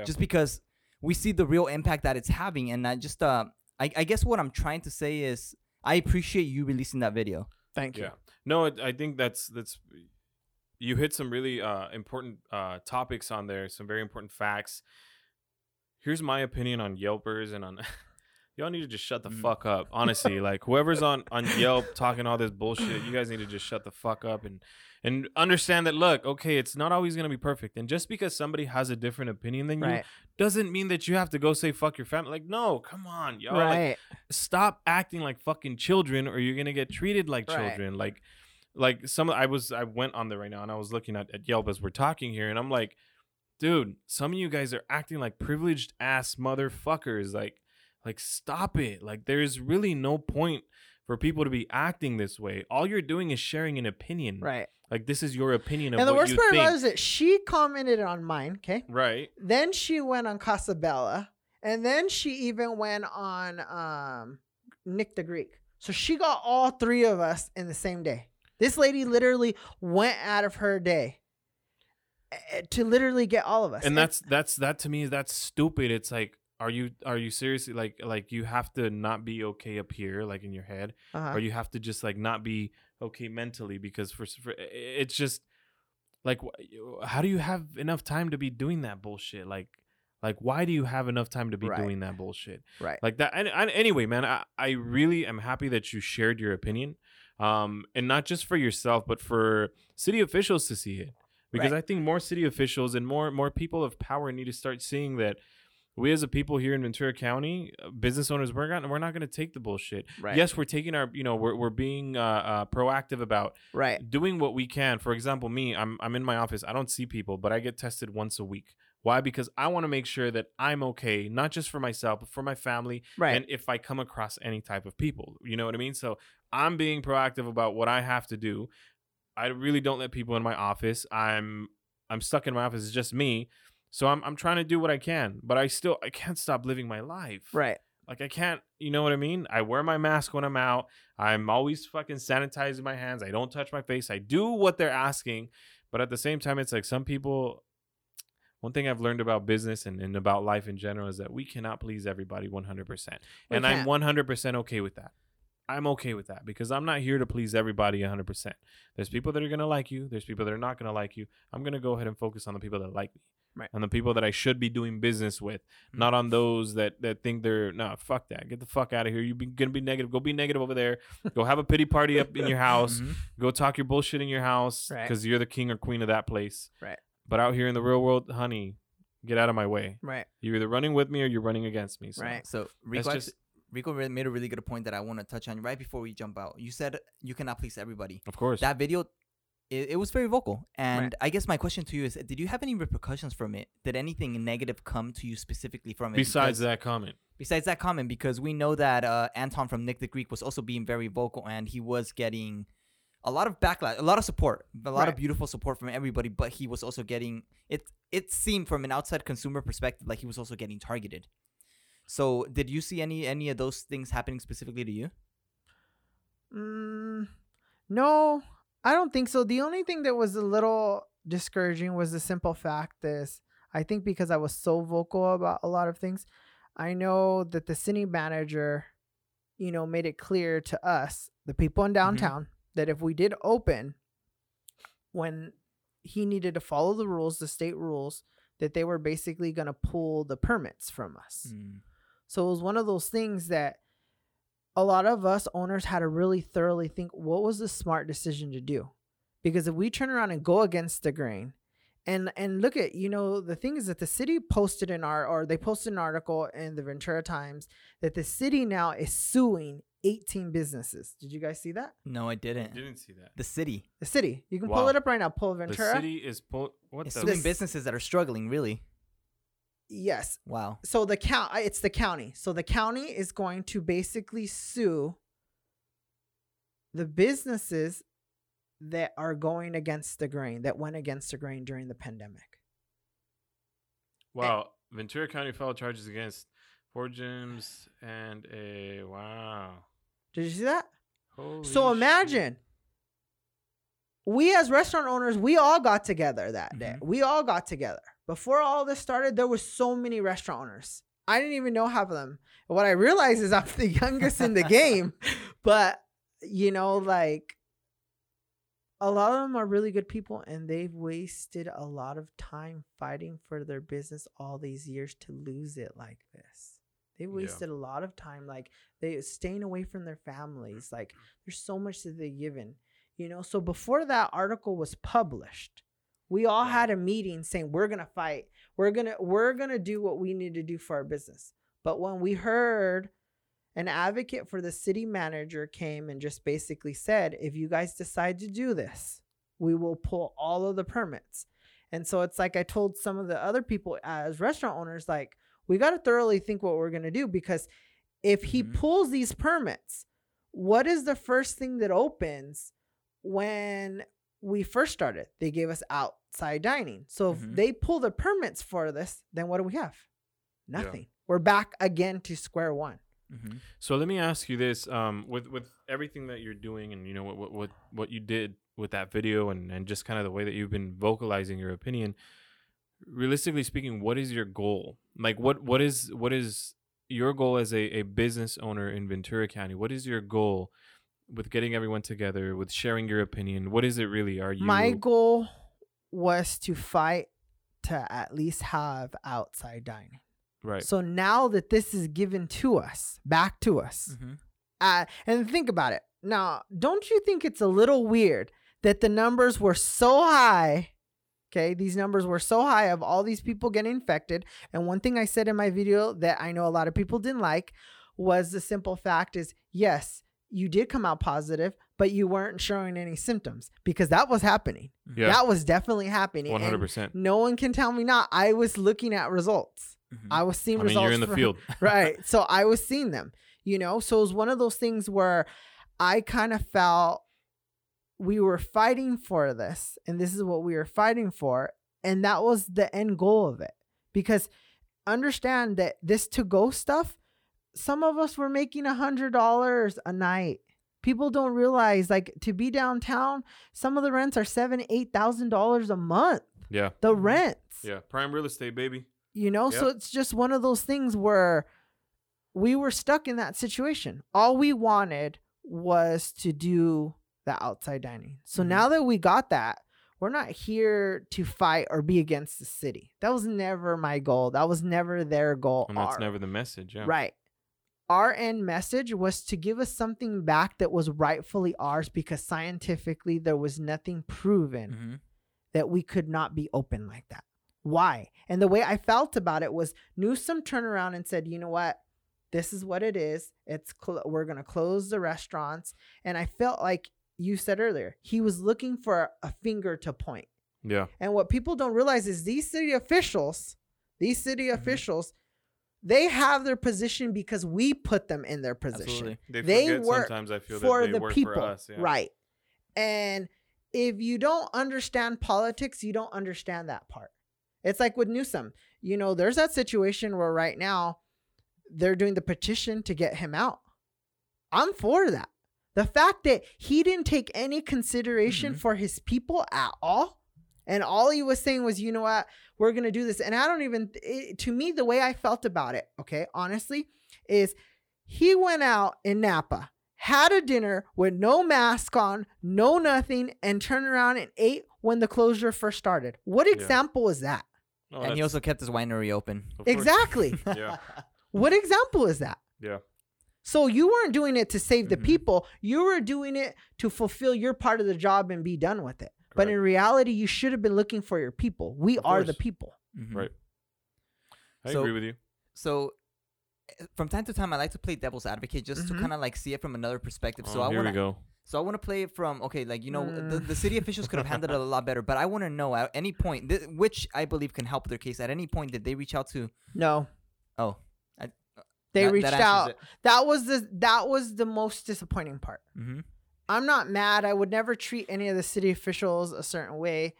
just because we see the real impact that it's having. And I just I guess what I'm trying to say is I appreciate you releasing that video. Thank you. Yeah. No, I think that's you hit some really important topics on there, some very important facts. Here's my opinion on Yelpers and on... Y'all need to just shut the fuck up, honestly. Like, whoever's on Yelp talking all this bullshit, you guys need to just shut the fuck up and understand that, look, okay, it's not always going to be perfect. And just because somebody has a different opinion than you doesn't mean that you have to go say fuck your family. Like, no, come on, y'all. Like, stop acting like fucking children or you're going to get treated like children. Like I went on there right now and I was looking at Yelp as we're talking here and I'm like, dude, some of you guys are acting like privileged ass motherfuckers. Like, stop it. Like, there is really no point for people to be acting this way. All you're doing is sharing an opinion. Right. Like, this is your opinion of what you think. And the worst part was that she commented on mine, okay? Right. Then she went on Casabella. And then she even went on Nick the Greek. So she got all three of us in the same day. This lady literally went out of her day to literally get all of us. And that to me, that's stupid. It's like, are you seriously like you have to not be okay up here, like in your head, or you have to just like not be okay mentally, because for it's just like, how do you have enough time to be doing that bullshit? Like why do you have enough time to be doing that bullshit? Right. Like that. And anyway, man, I really am happy that you shared your opinion, and not just for yourself, but for city officials to see it, because I think more city officials and more people of power need to start seeing that. We as a people here in Ventura County, business owners, we're not going to take the bullshit. Right. Yes, we're taking our, we're being proactive about doing what we can. For example, me, I'm in my office. I don't see people, but I get tested once a week. Why? Because I want to make sure that I'm okay, not just for myself, but for my family. Right. And if I come across any type of people, you know what I mean? So I'm being proactive about what I have to do. I really don't let people in my office. I'm stuck in my office. It's just me. So I'm trying to do what I can, but I can't stop living my life. Right. Like I can't, you know what I mean? I wear my mask when I'm out. I'm always fucking sanitizing my hands. I don't touch my face. I do what they're asking. But at the same time, it's like some people, one thing I've learned about business and about life in general is that we cannot please everybody 100%. And I'm 100% okay with that. I'm okay with that because I'm not here to please everybody 100%. There's people that are going to like you. There's people that are not going to like you. I'm going to go ahead and focus on the people that like me. Right. And the people that I should be doing business with, not on those that think they're, no, fuck that. Get the fuck out of here. You're going to be negative. Go be negative over there. Go have a pity party up in your house. Go talk your bullshit in your house because you're the king or queen of that place. Right. But out here in the real world, honey, get out of my way. Right. You're either running with me or you're running against me. So So Rico made a really good point that I want to touch on right before we jump out. You said you cannot please everybody. Of course. That video... It was very vocal. And I guess my question to you is, did you have any repercussions from it? Did anything negative come to you specifically from it? Besides that comment, because we know that Anton from Nick the Greek was also being very vocal and he was getting a lot of backlash, a lot of support, a lot of beautiful support from everybody. But he was also getting, it seemed from an outside consumer perspective, like he was also getting targeted. So did you see any of those things happening specifically to you? No. I don't think so. The only thing that was a little discouraging was the simple fact is I think because I was so vocal about a lot of things, I know that the city manager, made it clear to us, the people in downtown, that if we did open, when he needed to follow the rules, the state rules, that they were basically going to pull the permits from us. So it was one of those things that a lot of us owners had to really thoroughly think, what was the smart decision to do? Because if we turn around and go against the grain and look at, the thing is that the city they posted an article in the Ventura Times that the city now is suing 18 businesses. Did you guys see that? No, I didn't. I didn't see that. The city. You can pull it up right now. Pull Ventura. The city is suing businesses that are struggling, really. Yes. Wow. So it's the county. So the county is going to basically sue the businesses that are going against the grain, that went against the grain during the pandemic. Wow. And Ventura County filed charges against 4 gyms and a... Wow. Did you see that? Holy shit. Imagine... We as restaurant owners, we all got together that day. We all got together. Before all this started, there were so many restaurant owners. I didn't even know half of them. What I realized is I'm the youngest in the game. But, a lot of them are really good people. And they've wasted a lot of time fighting for their business all these years to lose it like this. They wasted a lot of time. They staying away from their families. There's so much that they've given. So before that article was published, we all had a meeting saying we're going to fight. We're going to do what we need to do for our business. But when we heard an advocate for the city manager came and just basically said, if you guys decide to do this, we will pull all of the permits. And so it's like I told some of the other people as restaurant owners, we got to thoroughly think what we're going to do, because if he pulls these permits, what is the first thing that opens? When we first started, they gave us outside dining. So if they pull the permits for this, then what do we have? Nothing. We're back again to square one. Mm-hmm. So let me ask you this: with everything that you're doing, and you know what you did with that video, and just kind of the way that you've been vocalizing your opinion, realistically speaking, what is your goal? Like, what is your goal as a business owner in Ventura County? What is your goal with getting everyone together, with sharing your opinion? What is it really? My goal was to fight to at least have outside dining. Right. So now that this is given to us, back to us, mm-hmm. And think about it. Now, don't you think it's a little weird that the numbers were so high? Okay, these numbers were so high of all these people getting infected. And one thing I said in my video that I know a lot of people didn't like was the simple fact is, yes, you did come out positive, but you weren't showing any symptoms because that was happening. Yeah. That was definitely happening. 100%. No one can tell me not. I was looking at results. Mm-hmm. I was seeing results. You're in the field. Right. So I was seeing them, you know? So it was one of those things where I kind of felt we were fighting for this, and this is what we were fighting for. And that was the end goal of it, because understand that this to-go stuff, some of us were making $100 a night. People don't realize, like, to be downtown, some of the rents are $7,000, $8,000 a month. Yeah. The rents. Yeah. Prime real estate, baby. You know, yep. So it's just one of those things where we were stuck in that situation. All we wanted was to do the outside dining. So mm-hmm. Now that we got that, we're not here to fight or be against the city. That was never my goal. That was never their goal. And that's never the message. Yeah. Right. Our end message was to give us something back that was rightfully ours, because scientifically there was nothing proven mm-hmm. that we could not be open like that. Why? And the way I felt about it was Newsom turned around and said, you know what? This is what it is. We're going to close the restaurants. And I felt like you said earlier, he was looking for a finger to point. Yeah. And what people don't realize is these city officials, they have their position because we put them in their position. Absolutely. They work sometimes, I feel, for the people. For us, yeah. Right. And if you don't understand politics, you don't understand that part. It's like with Newsom, you know, there's that situation where right now they're doing the petition to get him out. I'm for that. The fact that he didn't take any consideration mm-hmm. for his people at all. And all he was saying was, you know what, we're going to do this. And I don't even, to me, the way I felt about it, okay, honestly, is he went out in Napa, had a dinner with no mask on, no nothing, and turned around and ate when the closure first started. What example is that? Oh, and he also kept his winery open. Exactly. Yeah. What example is that? Yeah. So you weren't doing it to save mm-hmm. the people. You were doing it to fulfill your part of the job and be done with it. Correct. But in reality, you should have been looking for your people. We are the people. Mm-hmm. Right. I agree with you. So from time to time, I like to play devil's advocate just mm-hmm. to kind of like see it from another perspective. Oh, so here we go. So I want to play it from, okay, like, you know, the city officials could have handled it a lot better, but I want to know at any point, which I believe can help their case. At any point, did they reach out to? No. Oh. They reached out. It. That was the most disappointing part. Mm-hmm. I'm not mad. I would never treat any of the city officials a certain way.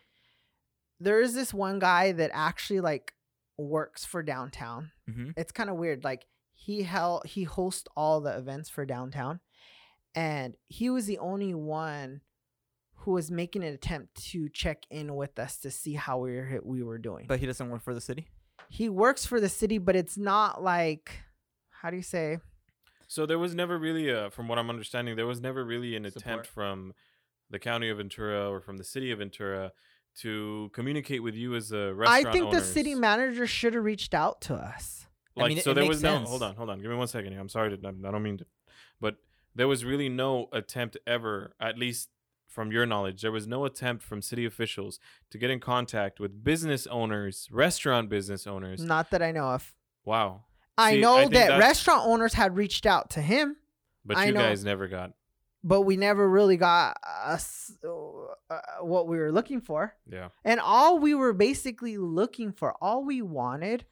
There is this one guy that actually, like, works for downtown. Mm-hmm. It's kind of weird. Like, he hosts all the events for downtown. And he was the only one who was making an attempt to check in with us to see how we were doing. But he doesn't work for the city? He works for the city, but it's not like, how do you say? So there was never really, from what I'm understanding, there was never really an attempt from the county of Ventura or from the city of Ventura to communicate with you as a restaurant owner. I think the city manager should have reached out to us. Like, I mean, so there was no, hold on. Give me 1 second here. I'm sorry. I don't mean to, but there was really no attempt ever, at least from your knowledge, there was no attempt from city officials to get in contact with business owners, restaurant business owners. Not that I know of. Wow. I know that restaurant owners had reached out to him. But guys never got. But we never really got what we were looking for. Yeah. And all we were basically looking for, all we wanted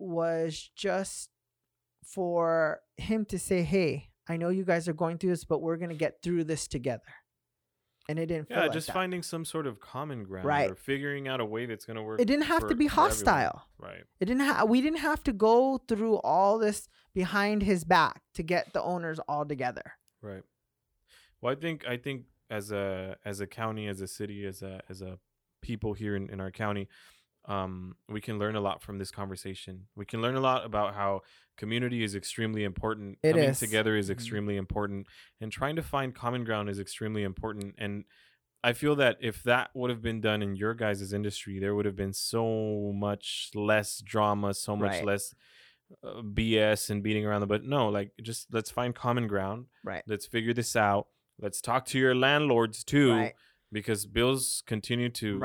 was just for him to say, hey, I know you guys are going through this, but we're going to get through this together. and it didn't feel like just that. Finding some sort of common ground, right, or figuring out a way that's going to work. It didn't have to be hostile. Right. It didn't we didn't have to go through all this behind his back to get the owners all together. Right. Well, I think as a county, as a city, as a people here in our county, we can learn a lot from this conversation. We can learn a lot about how community is extremely important. Coming together is extremely important, and trying to find common ground is extremely important. And I feel that if that would have been done in your guys' industry, there would have been so much less drama, so much less BS and beating around the bush. No, just let's find common ground. Right. Let's figure this out. Let's talk to your landlords too. Right. Because bills continue to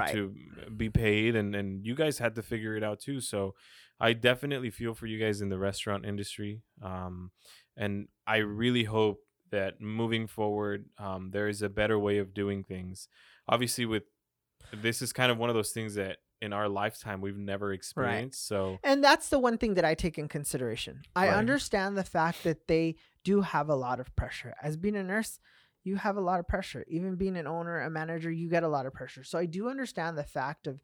be paid, and you guys had to figure it out too. So I definitely feel for you guys in the restaurant industry. And I really hope that moving forward, there is a better way of doing things. Obviously, this is kind of one of those things that in our lifetime we've never experienced. Right. So, and that's the one thing that I take in consideration. I understand the fact that they do have a lot of pressure. As being a nurse, you have a lot of pressure. Even being an owner, a manager, you get a lot of pressure. So I do understand the fact of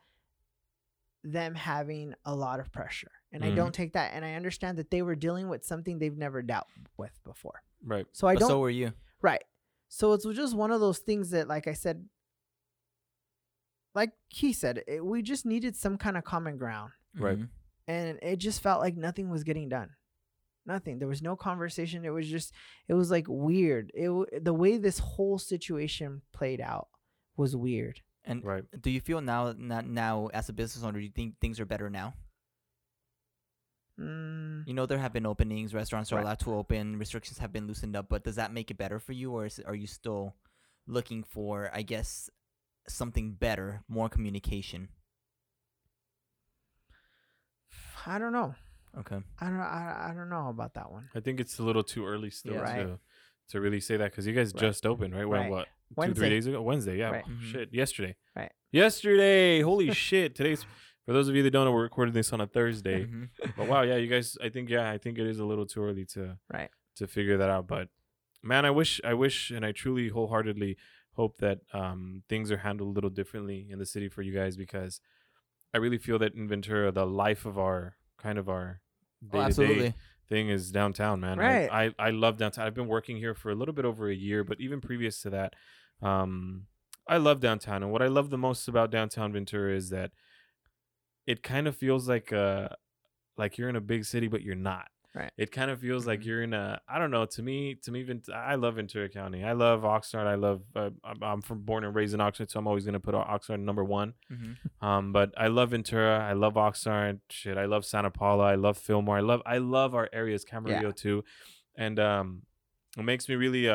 them having a lot of pressure. And I don't take that. And I understand that they were dealing with something they've never dealt with before. Right. So I don't. So were you. Right. So it's just one of those things that, like I said, like he said, we just needed some kind of common ground. Right. And it just felt like nothing was getting done. Nothing. There was no conversation. It was like weird. The way this whole situation played out was weird. And do you feel now as a business owner, do you think things are better now? You know, there have been openings. Restaurants are allowed to open. Restrictions have been loosened up. But does that make it better for you? Or are you still looking for, I guess, something better, more communication? I don't know. Okay. I don't know about that one. I think it's a little too early still to really say that, because you guys just opened, right? Well, what, Wednesday. 2-3 days ago? Wednesday, yeah. Right. Mm-hmm. Shit, yesterday. Right. Yesterday! Holy shit. Today's, for those of you that don't know, we're recording this on a Thursday. But wow, yeah, you guys, I think it is a little too early to figure that out. But man, I wish, and I truly wholeheartedly hope that things are handled a little differently in the city for you guys, because I really feel that in Ventura, the life of our day-to-day thing is downtown, man. Right. I love downtown. I've been working here for a little bit over a year, but even previous to that, I love downtown. And what I love the most about downtown Ventura is that it kind of feels like you're in a big city, but you're not. Right. It kind of feels like you're in a, I don't know, to me, I love Ventura County. I love Oxnard. I'm from born and raised in Oxnard, so I'm always going to put Oxnard number one. But I love Ventura. I love Oxnard. Shit, I love Santa Paula. I love Fillmore. I love our areas, Camarillo too. And it makes me really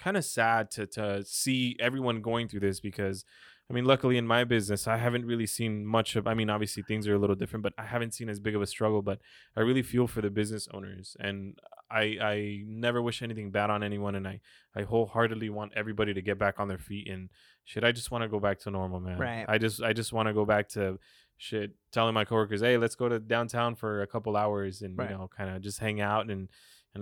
kind of sad to see everyone going through this, because I mean, luckily in my business, I haven't really seen much of, I mean, obviously things are a little different, but I haven't seen as big of a struggle, but I really feel for the business owners, and I never wish anything bad on anyone. And I wholeheartedly want everybody to get back on their feet, and shit, I just want to go back to normal, man. Right. I just want to go back to shit, telling my coworkers, hey, let's go to downtown for a couple hours and, you know, kind of just hang out and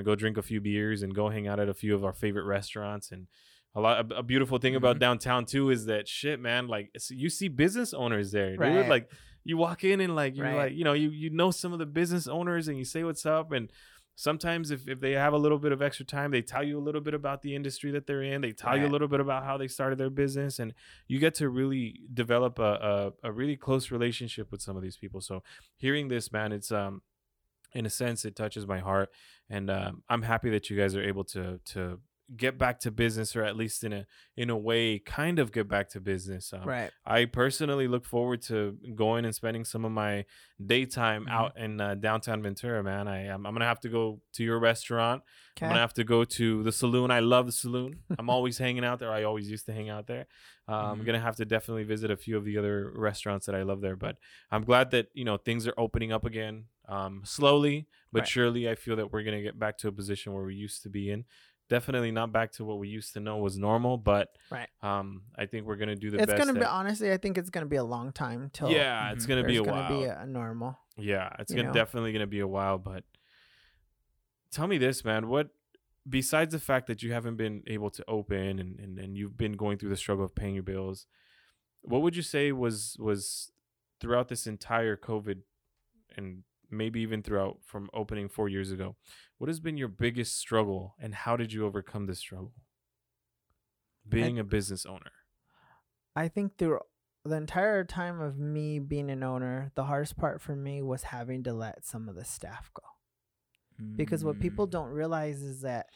go drink a few beers and go hang out at a few of our favorite restaurants. And a beautiful thing about downtown too is that shit, man, like you see business owners there, dude. Right. Like you walk in and like you're like, you know, you know some of the business owners and you say what's up, and sometimes if they have a little bit of extra time, they tell you a little bit about the industry that they're in, they tell you a little bit about how they started their business, and you get to really develop a really close relationship with some of these people. So hearing this, man, it's in a sense it touches my heart, and I'm happy that you guys are able to get back to business, or at least in a way kind of get back to business. I personally look forward to going and spending some of my daytime out in downtown Ventura, man. I'm gonna have to go to your restaurant. Okay. I'm gonna have to go to the saloon. I love the saloon. I'm always hanging out there. I always used to hang out there. I'm gonna have to definitely visit a few of the other restaurants that I love there, but I'm glad that, you know, things are opening up again, slowly but surely. I feel that we're gonna get back to a position where we used to be in. Definitely not back to what we used to know was normal, but I think we're going to do the best. It's going to be, honestly, I think it's going to be a long time till. Yeah, it's going to be a while. It's going to be a normal. Yeah, it's definitely going to be a while, but tell me this, man, what besides the fact that you haven't been able to open and you've been going through the struggle of paying your bills, what would you say was throughout this entire COVID and maybe even throughout from opening 4 years ago, what has been your biggest struggle and how did you overcome this struggle? Being a business owner. I think through the entire time of me being an owner, the hardest part for me was having to let some of the staff go. Because what people don't realize is that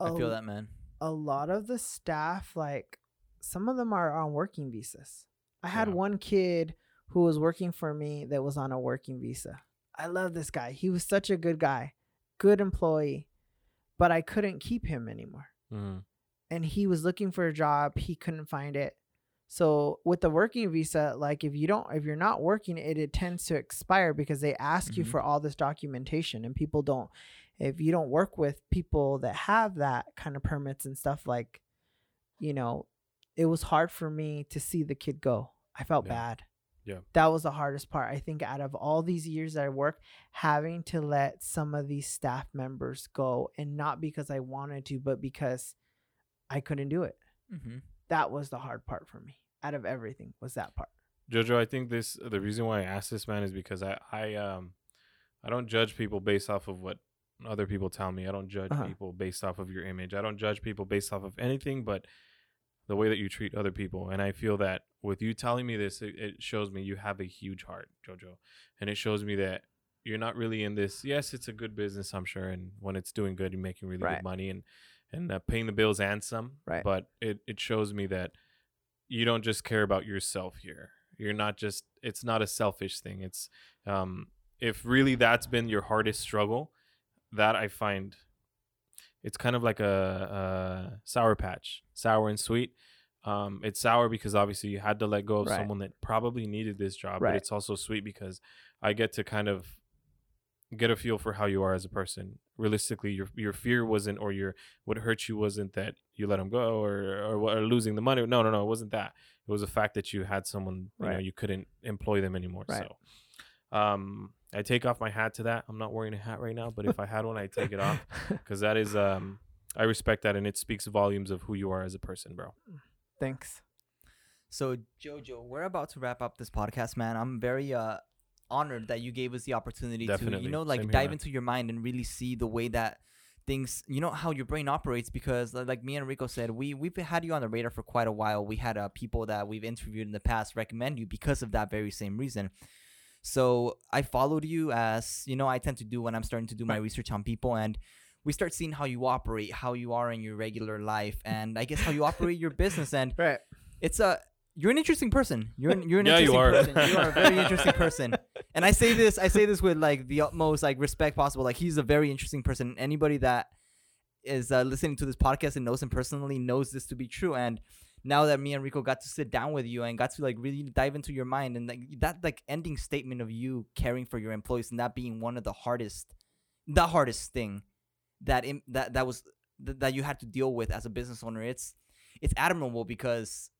I feel that, man. A lot of the staff, like some of them are on working visas. I had one kid who was working for me that was on a working visa. I love this guy. He was such a good guy, good employee, but I couldn't keep him anymore. Mm-hmm. And he was looking for a job. He couldn't find it. So with the working visa, like if you're not working, it tends to expire because they ask you for all this documentation, and people don't, if you don't work with people that have that kind of permits and stuff, like, you know, it was hard for me to see the kid go. I felt bad. Yeah. That was the hardest part. I think out of all these years that I worked, having to let some of these staff members go, and not because I wanted to, but because I couldn't do it. Mm-hmm. That was the hard part for me. Out of everything was that part. Jojo, I think the reason why I asked this, man, is because I don't judge people based off of what other people tell me. I don't judge people based off of your image. I don't judge people based off of anything but the way that you treat other people. And I feel that with you telling me this, it shows me you have a huge heart, Jojo. And it shows me that you're not really in this. Yes, it's a good business, I'm sure. And when it's doing good, you're making really good money. And paying the bills and some, but it shows me that you don't just care about yourself here. You're not just, it's not a selfish thing. It's, if really that's been your hardest struggle, that I find it's kind of like a sour patch, sour and sweet. It's sour because obviously you had to let go of someone that probably needed this job, but it's also sweet because I get to kind of get a feel for how you are as a person. Realistically, your fear wasn't, or your what hurt you wasn't that you let them go or losing the money. No, it wasn't that. It was the fact that you had someone, you know, you couldn't employ them anymore. So I take off my hat to that. I'm not wearing a hat right now, but if I had one, I'd take it off, because that is, I respect that, and it speaks volumes of who you are as a person, bro. Thanks. So Jojo, we're about to wrap up this podcast, man. I'm very honored that you gave us the opportunity to, you know, like dive into your mind and really see the way that things, you know, how your brain operates. Because like me and Rico said, we've had you on the radar for quite a while. We had people that we've interviewed in the past recommend you because of that very same reason. So I followed you, as you know I tend to do when I'm starting to do my research on people, and we start seeing how you operate, how you are in your regular life, and I guess how you operate your business. And you're an interesting person. You're an interesting person. You are a very interesting person. And I say this with like the utmost like respect possible. Like, he's a very interesting person. Anybody that is listening to this podcast and knows him personally knows this to be true. And now that me and Rico got to sit down with you and got to like really dive into your mind, and like that like ending statement of you caring for your employees and that being one of the hardest thing that you had to deal with as a business owner, it's admirable, because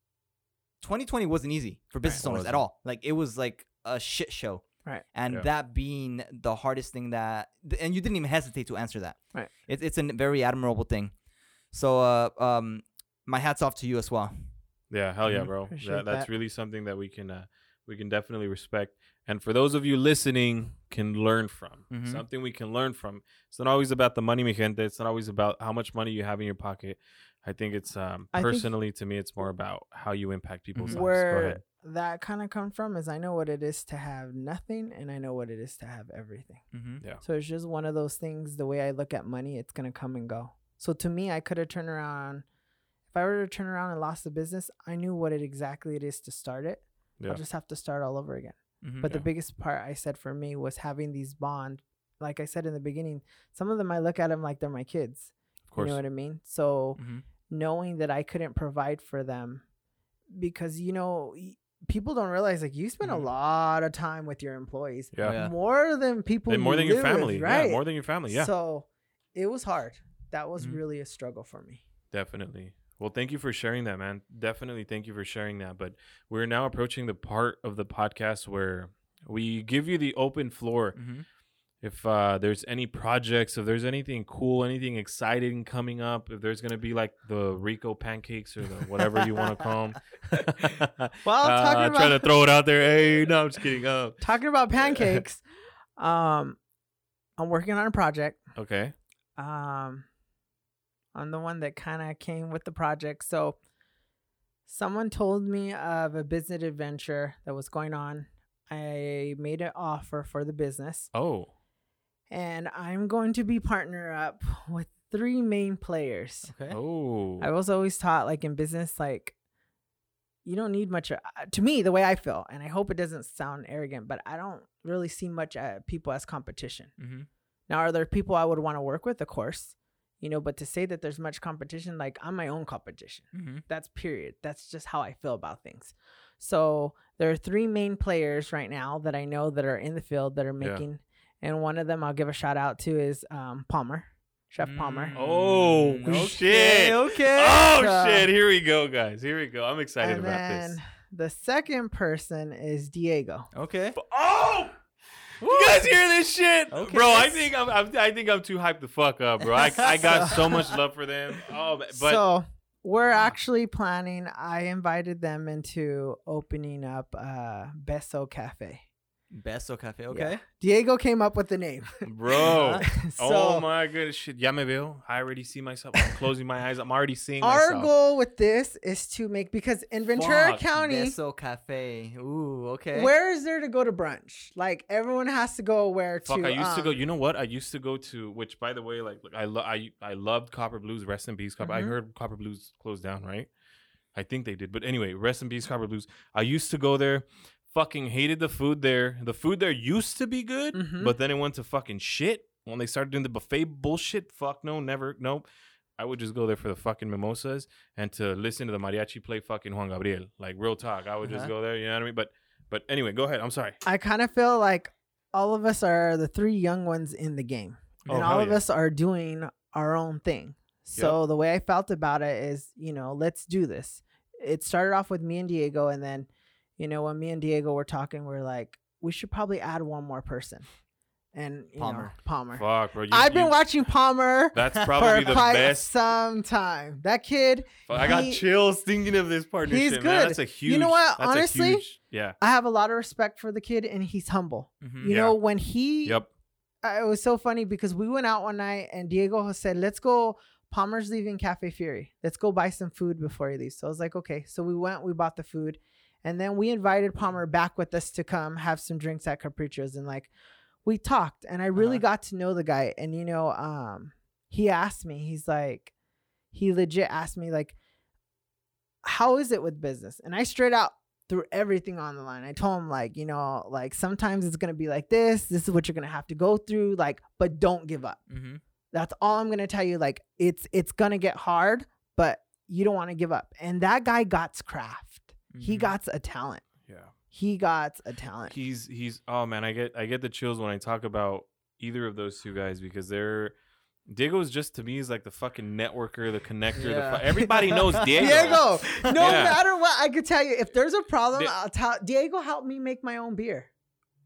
2020 wasn't easy for business owners at all. Like, it was like a shit show. Right. And that being the hardest thing that, and you didn't even hesitate to answer that. Right. It's a very admirable thing. So my hat's off to you as well. Yeah. Hell yeah, bro. That's really something that we can definitely respect. And for those of you listening, can learn from something we can learn from. It's not always about the money, mi gente. It's not always about how much money you have in your pocket. I think it's to me, it's more about how you impact people's lives. Where that kind of come from is I know what it is to have nothing, and I know what it is to have everything. Mm-hmm. Yeah. So it's just one of those things. The way I look at money, it's going to come and go. So to me, I could have turned around. If I were to turn around and lost the business, I knew what it is to start it. Yeah. I'll just have to start all over again. Mm-hmm. But the biggest part I said for me was having these bonds. Like I said in the beginning, some of them I look at them like they're my kids. Of course. You know what I mean? So... Mm-hmm. Knowing that I couldn't provide for them, because, you know, people don't realize, like, you spend a lot of time with your employees, more than people, and more than your family, with, right? Yeah, more than your family. Yeah. So it was hard. That was really a struggle for me. Definitely. Well, thank you for sharing that, man. Definitely. Thank you for sharing that. But we're now approaching the part of the podcast where we give you the open floor if there's any projects, if there's anything cool, anything exciting coming up, if there's going to be like the Rico pancakes or the whatever you want to call them. Well, I'm trying to throw it out there. Hey, no, I'm just kidding. Talking about pancakes, I'm working on a project. Okay. I'm the one that kind of came with the project. So someone told me of a business adventure that was going on. I made an offer for the business. Oh. And I'm going to be partner up with three main players. Okay. Oh. I was always taught, like, in business, like, you don't need much. To me, the way I feel, and I hope it doesn't sound arrogant, but I don't really see much at people as competition. Mm-hmm. Now, are there people I would want to work with? Of course. You know, but to say that there's much competition, like, I'm my own competition. Mm-hmm. That's period. That's just how I feel about things. So there are three main players right now that I know that are in the field that are making. Yeah. And one of them I'll give a shout out to is Palmer. Chef Palmer. Oh, no shit. Okay. Oh, so, shit. Here we go, guys. Here we go. I'm excited about this. The second person is Diego. Okay. Oh, woo! You guys hear this shit? Okay. Bro, I think I'm too hyped the fuck up, bro. I got so much love for them. Oh, but so we're actually planning. I invited them into opening up Beso Cafe. Beso Cafe, okay. Yeah. Diego came up with the name. Bro. Oh my goodness. Shit. Ya me veo. I already see myself. I'm closing my eyes. I'm already seeing myself. Our goal with this is to make, because in Ventura County. Beso Cafe. Ooh, okay. Where is there to go to brunch? Like, everyone has to go where to. Fuck, I used to go. You know what? I used to go to, which, by the way, like, I loved Copper Blues. Rest in peace, Copper. Mm-hmm. I heard Copper Blues closed down, right? I think they did. But anyway, rest in peace, Copper Blues. I used to go there. Fucking hated the food there. The food there used to be good, mm-hmm. but then it went to fucking shit. When they started doing the buffet bullshit, fuck no, never, nope. I would just go there for the fucking mimosas and to listen to the mariachi play fucking Juan Gabriel. Like, real talk. I would just go there, you know what I mean? But anyway, go ahead. I'm sorry. I kind of feel like all of us are the three young ones in the game. And all of us are doing our own thing. So the way I felt about it is, you know, let's do this. It started off with me and Diego, and then, you know, when me and Diego were talking, we were like, we should probably add one more person. And Palmer. Fuck, bro. I've been watching Palmer. That's probably for quite some time. That kid. Fuck, I got chills thinking of this partnership. He's good. Man, that's a huge. You know what? Honestly, I have a lot of respect for the kid, and he's humble. Mm-hmm. You know, when he. Yep. It was so funny because we went out one night, and Diego said, "Let's go. Palmer's leaving Cafe Fury. Let's go buy some food before he leaves." So I was like, okay. So we went. We bought the food. And then we invited Palmer back with us to come have some drinks at Capriccio's. And, like, we talked. And I really got to know the guy. And, you know, he asked me. He's like, he legit asked me, like, how is it with business? And I straight out threw everything on the line. I told him, like, you know, like, sometimes it's going to be like this. This is what you're going to have to go through. Like, but don't give up. Mm-hmm. That's all I'm going to tell you. Like, it's going to get hard, but you don't want to give up. And that guy got craft. He got a talent. Yeah. He got a talent. He's oh man, I get the chills when I talk about either of those two guys, because they're Diego's just, to me, is like the fucking networker, the connector. Yeah. Everybody knows Diego. Diego. No matter what, I could tell you if there's a problem, Diego helped me make my own beer.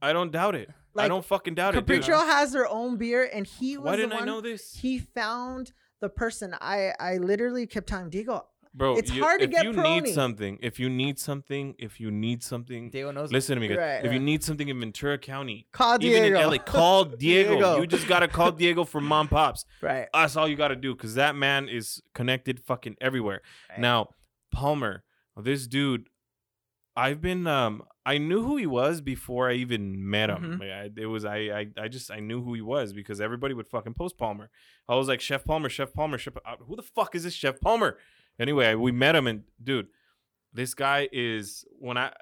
I don't doubt it. Like, I don't fucking doubt it. Capriccio has their own beer, and he was. Why didn't I know this? He found the person. I literally kept telling Diego. Bro, it's hard to get Peroni. If you need something, Diego knows. Listen to me, guys. Right, if you need something in Ventura County, call Diego. Even in LA, call Diego. You just got to call Diego for mom pops. Right. That's all you got to do, because that man is connected fucking everywhere. Right. Now, Palmer, this dude, I've been, I knew who he was before I even met him. Mm-hmm. Like, I knew who he was because everybody would fucking post Palmer. I was like, Chef Palmer. Who the fuck is this Chef Palmer? Anyway, we met him, and dude, this guy is, when I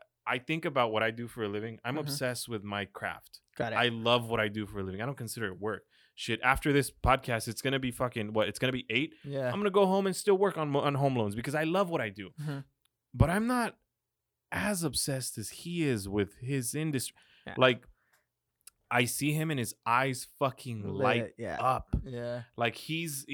think about what I do for a living, I'm obsessed with my craft. Got it. I love what I do for a living. I don't consider it work. Shit, after this podcast, it's going to be fucking, what, it's going to be 8? Yeah. I'm going to go home and still work on home loans because I love what I do. Mm-hmm. But I'm not as obsessed as he is with his industry. Yeah. Like, I see him and his eyes fucking light up. Yeah. Like, he's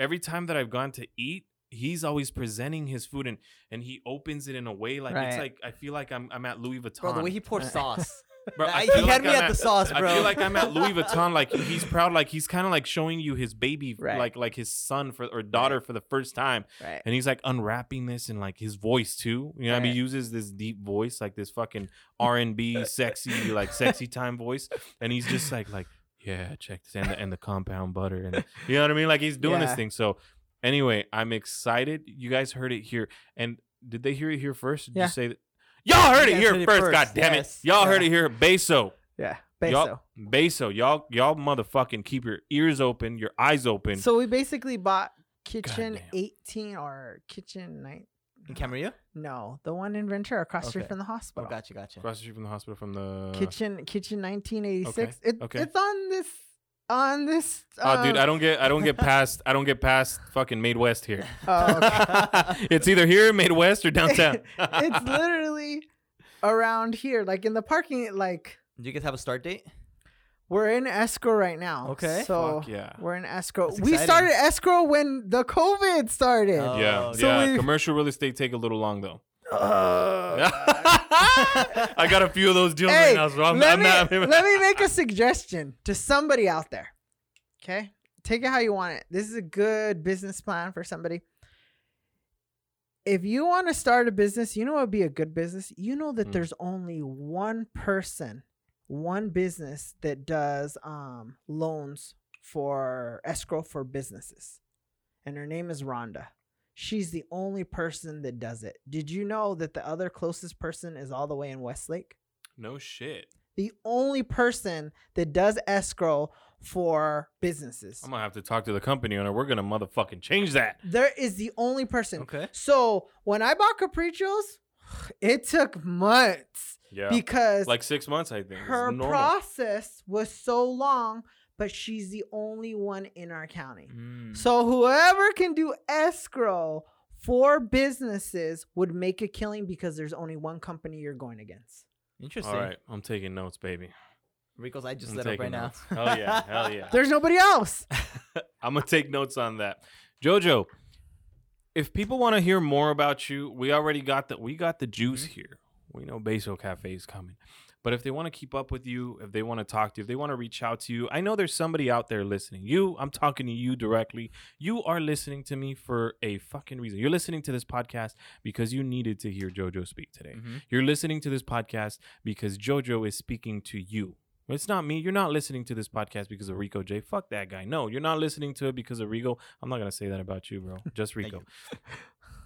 every time that I've gone to eat, he's always presenting his food, and he opens it in a way like it's like I feel like I'm at Louis Vuitton. Bro, the way he poured sauce. Bro, he had me at the sauce, bro. I feel like I'm at Louis Vuitton. Like he's proud. Like he's kind of like showing you his baby, right. like his son or daughter for the first time. Right. And he's like unwrapping this and like his voice too. You know, what I mean, he uses this deep voice, like this fucking R&B, sexy, like sexy time voice. And he's just like yeah, check this and the compound butter and you know what I mean. Like he's doing this thing. So anyway, I'm excited. You guys heard it here. And did they hear it here first? Did you say that? Y'all heard it here first, god damn it. Y'all heard it here. Beso. Yeah. Beso. Beso. Y'all motherfucking keep your ears open, your eyes open. So we basically bought kitchen 18 or kitchen 9 in Camarillo? No. The one in Ventura, across the street from the hospital. Oh, gotcha. Across the street from the hospital from the kitchen 1986. Okay. It's on this dude, I don't get past fucking Made West here. Oh, okay. It's either here, Made West, or downtown. It's literally around here, like in the parking. Like, do you guys have a start date? We're in escrow right now. Okay, so we're in escrow. We started escrow when the COVID started. Oh. Yeah, so commercial real estate take a little long though. I got a few of those deals right now, so let me make a suggestion to somebody out there. Okay, take it how you want it. This is a good business plan for somebody. If you want to start a business, you know it would be a good business. You know that there's only one person, one business that does loans for escrow for businesses, and her name is Rhonda. She's the only person that does it. Did you know that the other closest person is all the way in Westlake? No shit. The only person that does escrow for businesses. I'm going to have to talk to the company owner. We're going to motherfucking change that. There is the only person. Okay. So when I bought Capriccios, it took months. Yeah. Because. Like 6 months, I think. Her process was so long. But she's the only one in our county. Mm. So whoever can do escrow for businesses would make a killing because there's only one company you're going against. Interesting. All right. I'm taking notes, baby. Rico's, I just set up right notes. Now. Hell yeah. Hell yeah. There's nobody else. I'm going to take notes on that. Jojo, if people want to hear more about you, we already got that. We got the juice here. We know Beso Cafe is coming. But if they want to keep up with you, if they want to talk to you, if they want to reach out to you, I know there's somebody out there listening. You, I'm talking to you directly. You are listening to me for a fucking reason. You're listening to this podcast because you needed to hear Jojo speak today. Mm-hmm. You're listening to this podcast because Jojo is speaking to you. It's not me. You're not listening to this podcast because of Rico J. Fuck that guy. No, you're not listening to it because of Rico. I'm not going to say that about you, bro. Just Rico.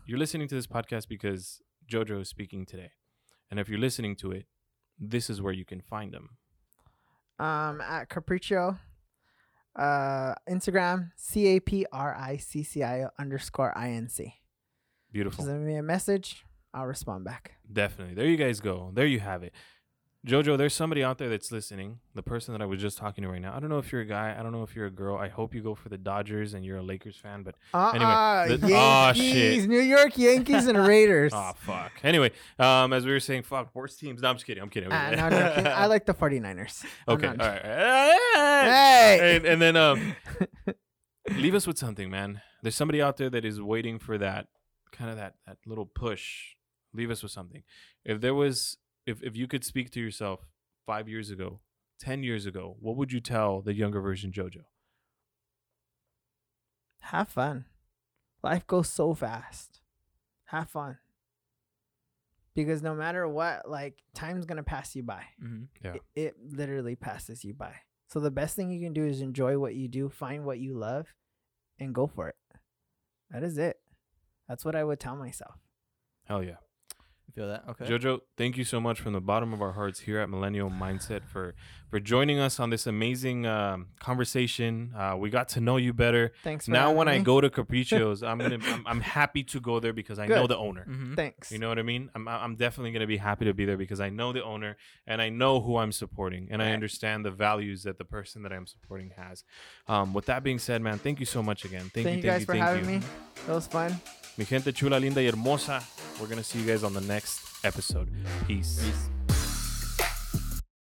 You're listening to this podcast because Jojo is speaking today. And if you're listening to it, this is where you can find them. At Capriccio, Instagram, CAPRICCIO_INC. Beautiful. Send me a message. I'll respond back. Definitely. There you guys go. There you have it. Jojo, there's somebody out there that's listening. The person that I was just talking to right now. I don't know if you're a guy. I don't know if you're a girl. I hope you go for the Dodgers and you're a Lakers fan. But anyway. Yankees, New York Yankees and Raiders. Oh, fuck. Anyway, as we were saying, fuck, worst teams. No, I'm just kidding. I'm kidding. I like the 49ers. Okay. All right. Hey. And then leave us with something, man. There's somebody out there that is waiting for that, kind of that little push. Leave us with something. If there was... If you could speak to yourself 5 years ago, 10 years ago, what would you tell the younger version Jojo? Have fun. Life goes so fast. Have fun. Because no matter what, like, time's going to pass you by. Mm-hmm. Yeah. It literally passes you by. So the best thing you can do is enjoy what you do, find what you love, and go for it. That is it. That's what I would tell myself. Hell yeah. Feel that? Okay. Jojo, thank you so much from the bottom of our hearts here at Millennial Mindset for joining us on this amazing conversation. We got to know you better. Thanks. For now, when I go to Capriccios, I'm happy to go there because I know the owner. Mm-hmm. Thanks. You know what I mean? I'm definitely gonna be happy to be there because I know the owner and I know who I'm supporting and I understand the values that the person that I'm supporting has. With that being said, man, thank you so much again. Thank you guys for having me. It was fun. Mi gente chula, linda y hermosa. We're going to see you guys on the next episode. Peace.